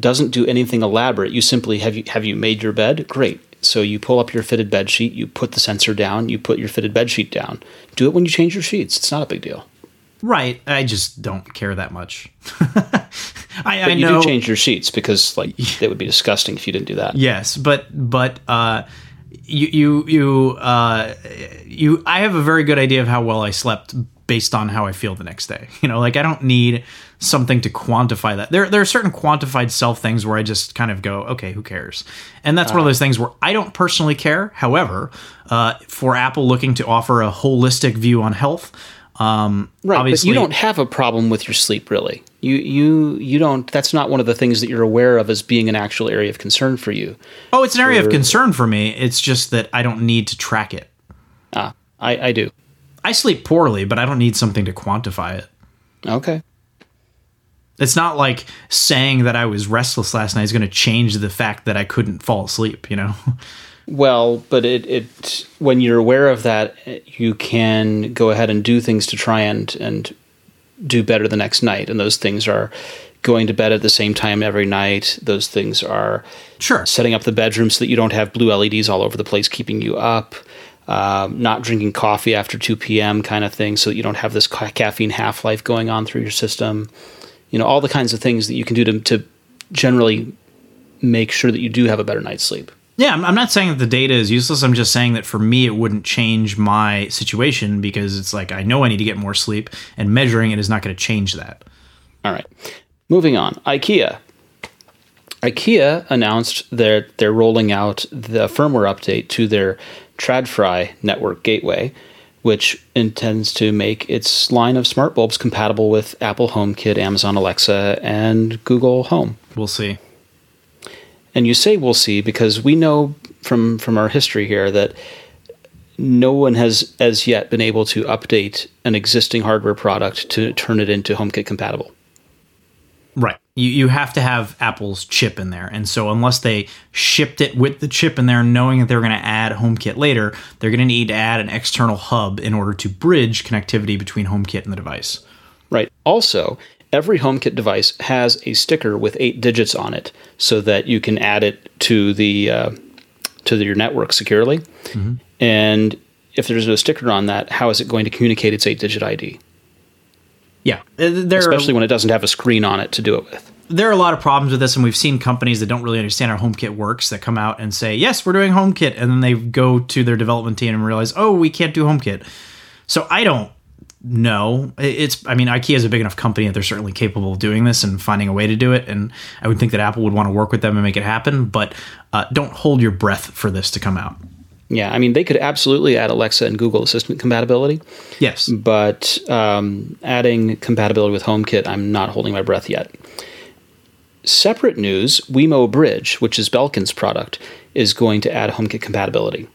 doesn't do anything elaborate. You simply have you have you made your bed? Great. So you pull up your fitted bed sheet, you put the sensor down, you put your fitted bed sheet down. Do it when you change your sheets. It's not a big deal. Right. I just don't care that much. I, but I you know, do change your sheets because like it would be disgusting if you didn't do that. Yes, but but uh, you you you uh, you. I have a very good idea of how well I slept based on how I feel the next day. You know, like I don't need something to quantify that. There there are certain quantified self things where I just kind of go, okay, who cares? And that's uh, one of those things where I don't personally care. However, uh, for Apple looking to offer a holistic view on health. Um, right, obviously, but you don't have a problem with your sleep, really. You you you don't. That's not one of the things that you're aware of as being an actual area of concern for you. Oh, it's an area or, of concern for me. It's just that I don't need to track it. Ah, I, I do. I sleep poorly, but I don't need something to quantify it. Okay. It's not like saying that I was restless last night is going to change the fact that I couldn't fall asleep, you know? Well, but it, it when you're aware of that, you can go ahead and do things to try and, and do better the next night. And those things are going to bed at the same time every night. Those things are sure setting up the bedroom so that you don't have blue L E Ds all over the place keeping you up, um, not drinking coffee after two p.m. kind of thing so that you don't have this ca- caffeine half-life going on through your system. You know, all the kinds of things that you can do to, to generally make sure that you do have a better night's sleep. Yeah, I'm not saying that the data is useless. I'm just saying that for me, it wouldn't change my situation because it's like I know I need to get more sleep, and measuring it is not going to change that. All right. Moving on. IKEA. IKEA announced that they're rolling out the firmware update to their TradFi network gateway, which intends to make its line of smart bulbs compatible with Apple HomeKit, Amazon Alexa, and Google Home. We'll see. And you say we'll see because we know from, from our history here that no one has as yet been able to update an existing hardware product to turn it into HomeKit compatible. Right. You you have to have Apple's chip in there. And so unless they shipped it with the chip in there, knowing that they're going to add HomeKit later, they're going to need to add an external hub in order to bridge connectivity between HomeKit and the device. Right. Also, every HomeKit device has a sticker with eight digits on it so that you can add it to the uh, to the, your network securely. Mm-hmm. And if there's no sticker on that, how is it going to communicate its eight-digit I D? Yeah. There Especially are, when it doesn't have a screen on it to do it with. There are a lot of problems with this, and we've seen companies that don't really understand how HomeKit works that come out and say, yes, we're doing HomeKit, and then they go to their development team and realize, oh, we can't do HomeKit. So I don't. No, it's, I mean, IKEA is a big enough company that they're certainly capable of doing this and finding a way to do it. And I would think that Apple would want to work with them and make it happen, but uh, don't hold your breath for this to come out. Yeah. I mean, they could absolutely add Alexa and Google Assistant compatibility. Yes. But um, adding compatibility with HomeKit, I'm not holding my breath yet. Separate news, Wemo Bridge, which is Belkin's product, is going to add HomeKit compatibility.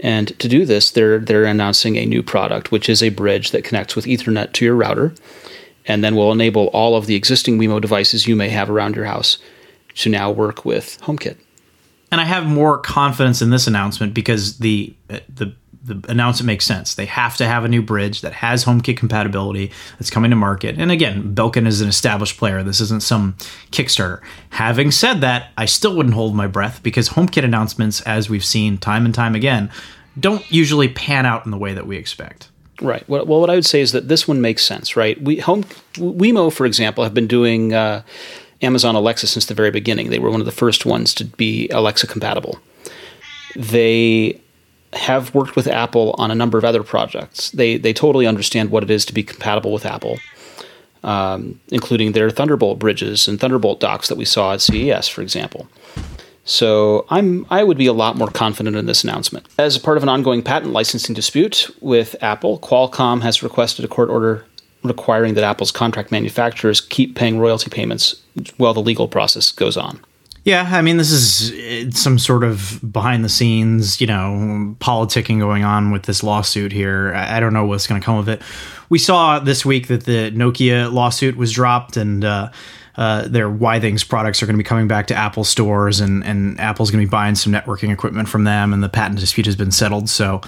And to do this, they're they're announcing a new product, which is a bridge that connects with Ethernet to your router, and then will enable all of the existing Wemo devices you may have around your house to now work with HomeKit. And I have more confidence in this announcement because the the, the announcement makes sense. They have to have a new bridge that has HomeKit compatibility that's coming to market. And again, Belkin is an established player. This isn't some Kickstarter. Having said that, I still wouldn't hold my breath because HomeKit announcements, as we've seen time and time again, don't usually pan out in the way that we expect. Right. Well, what I would say is that this one makes sense, right? We, Home, Wemo, for example, have been doing uh, Amazon Alexa since the very beginning. They were one of the first ones to be Alexa compatible. They have worked with Apple on a number of other projects. They they totally understand what it is to be compatible with Apple, um, including their Thunderbolt bridges and Thunderbolt docks that we saw at C E S, for example. So I'm I would be a lot more confident in this announcement. As a part of an ongoing patent licensing dispute with Apple, Qualcomm has requested a court order requiring that Apple's contract manufacturers keep paying royalty payments while the legal process goes on. Yeah, I mean, this is some sort of behind-the-scenes, you know, politicking going on with this lawsuit here. I don't know what's going to come of it. We saw this week that the Nokia lawsuit was dropped, and uh, uh, their Y-Things products are going to be coming back to Apple stores, and, and Apple's going to be buying some networking equipment from them, and the patent dispute has been settled. So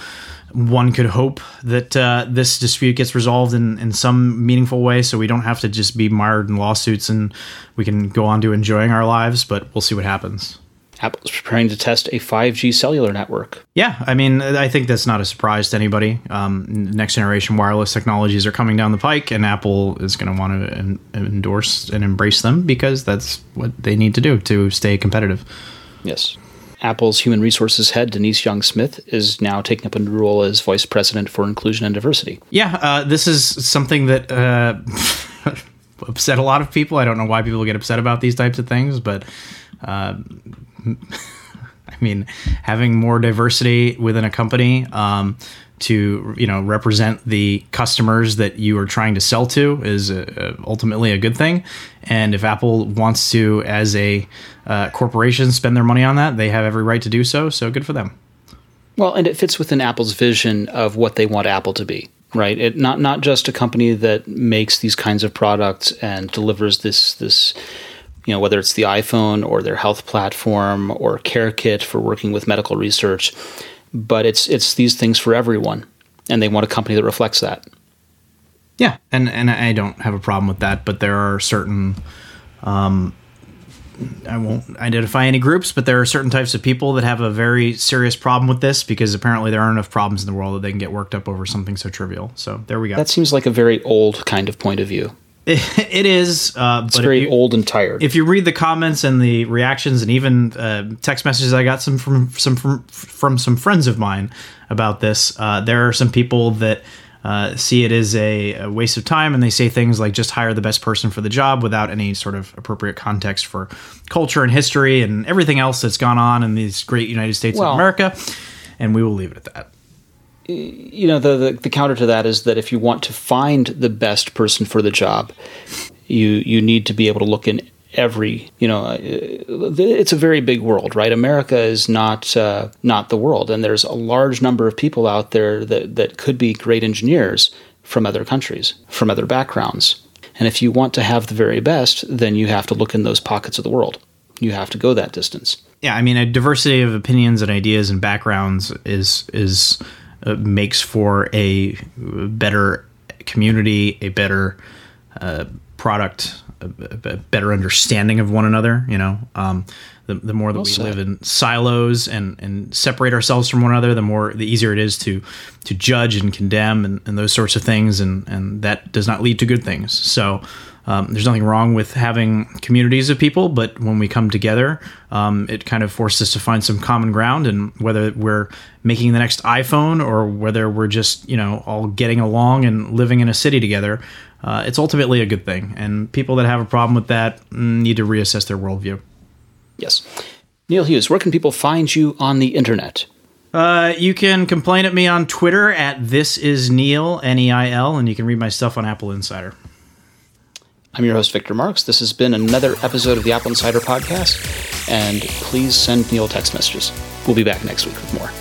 one could hope that uh, this dispute gets resolved in, in some meaningful way so we don't have to just be mired in lawsuits and we can go on to enjoying our lives, but we'll see what happens. Apple's preparing to test a five G cellular network. Yeah, I mean, I think that's not a surprise to anybody. Um, next generation wireless technologies are coming down the pike, and Apple is going to want to en- endorse and embrace them because that's what they need to do to stay competitive. Yes. Apple's human resources head, Denise Young-Smith, is now taking up a new role as vice president for inclusion and diversity. Yeah, uh, this is something that uh, upset a lot of people. I don't know why people get upset about these types of things, but uh, I mean, having more diversity within a company um, to, you know, represent the customers that you are trying to sell to is uh, ultimately a good thing. And if Apple wants to, as a uh, corporation, spend their money on that, they have every right to do so. So good for them. Well, and it fits within Apple's vision of what they want Apple to be, right? It not not just a company that makes these kinds of products and delivers this this. You know, whether it's the iPhone or their health platform or CareKit for working with medical research, but it's it's these things for everyone, and they want a company that reflects that. Yeah, and and I don't have a problem with that, but there are certain, um, I won't identify any groups, but there are certain types of people that have a very serious problem with this because apparently there aren't enough problems in the world that they can get worked up over something so trivial. So there we go. That seems like a very old kind of point of view. It is. Uh, it's but very you, old and tired. If you read the comments and the reactions and even uh, text messages I got some from some from, from some friends of mine about this, uh, there are some people that uh, see it as a, a waste of time, and they say things like just hire the best person for the job without any sort of appropriate context for culture and history and everything else that's gone on in these great United States well, of America. And we will leave it at that. You know, the, the the counter to that is that if you want to find the best person for the job, you you need to be able to look in every, you know, it's a very big world, right? America is not uh, not the world, and there's a large number of people out there that, that could be great engineers from other countries, from other backgrounds. And if you want to have the very best, then you have to look in those pockets of the world. You have to go that distance. Yeah, I mean, a diversity of opinions and ideas and backgrounds is is... Uh, makes for a better community, a better uh, product, a, a better understanding of one another. You know, um, the, the more that well we said. live in silos and, and separate ourselves from one another, the more the easier it is to to judge and condemn and, and those sorts of things. And, and that does not lead to good things. So um, there's nothing wrong with having communities of people. But when we come together, um, it kind of forces us to find some common ground. And whether we're making the next iPhone or whether we're just, you know, all getting along and living in a city together, uh, it's ultimately a good thing. And people that have a problem with that need to reassess their worldview. Yes. Neil Hughes, where can people find you on the internet? Uh, you can complain at me on Twitter at ThisIsNeil, N E I L, and you can read my stuff on Apple Insider. I'm your host, Victor Marks. This has been another episode of the Apple Insider Podcast, and please send Neil text messages. We'll be back next week with more.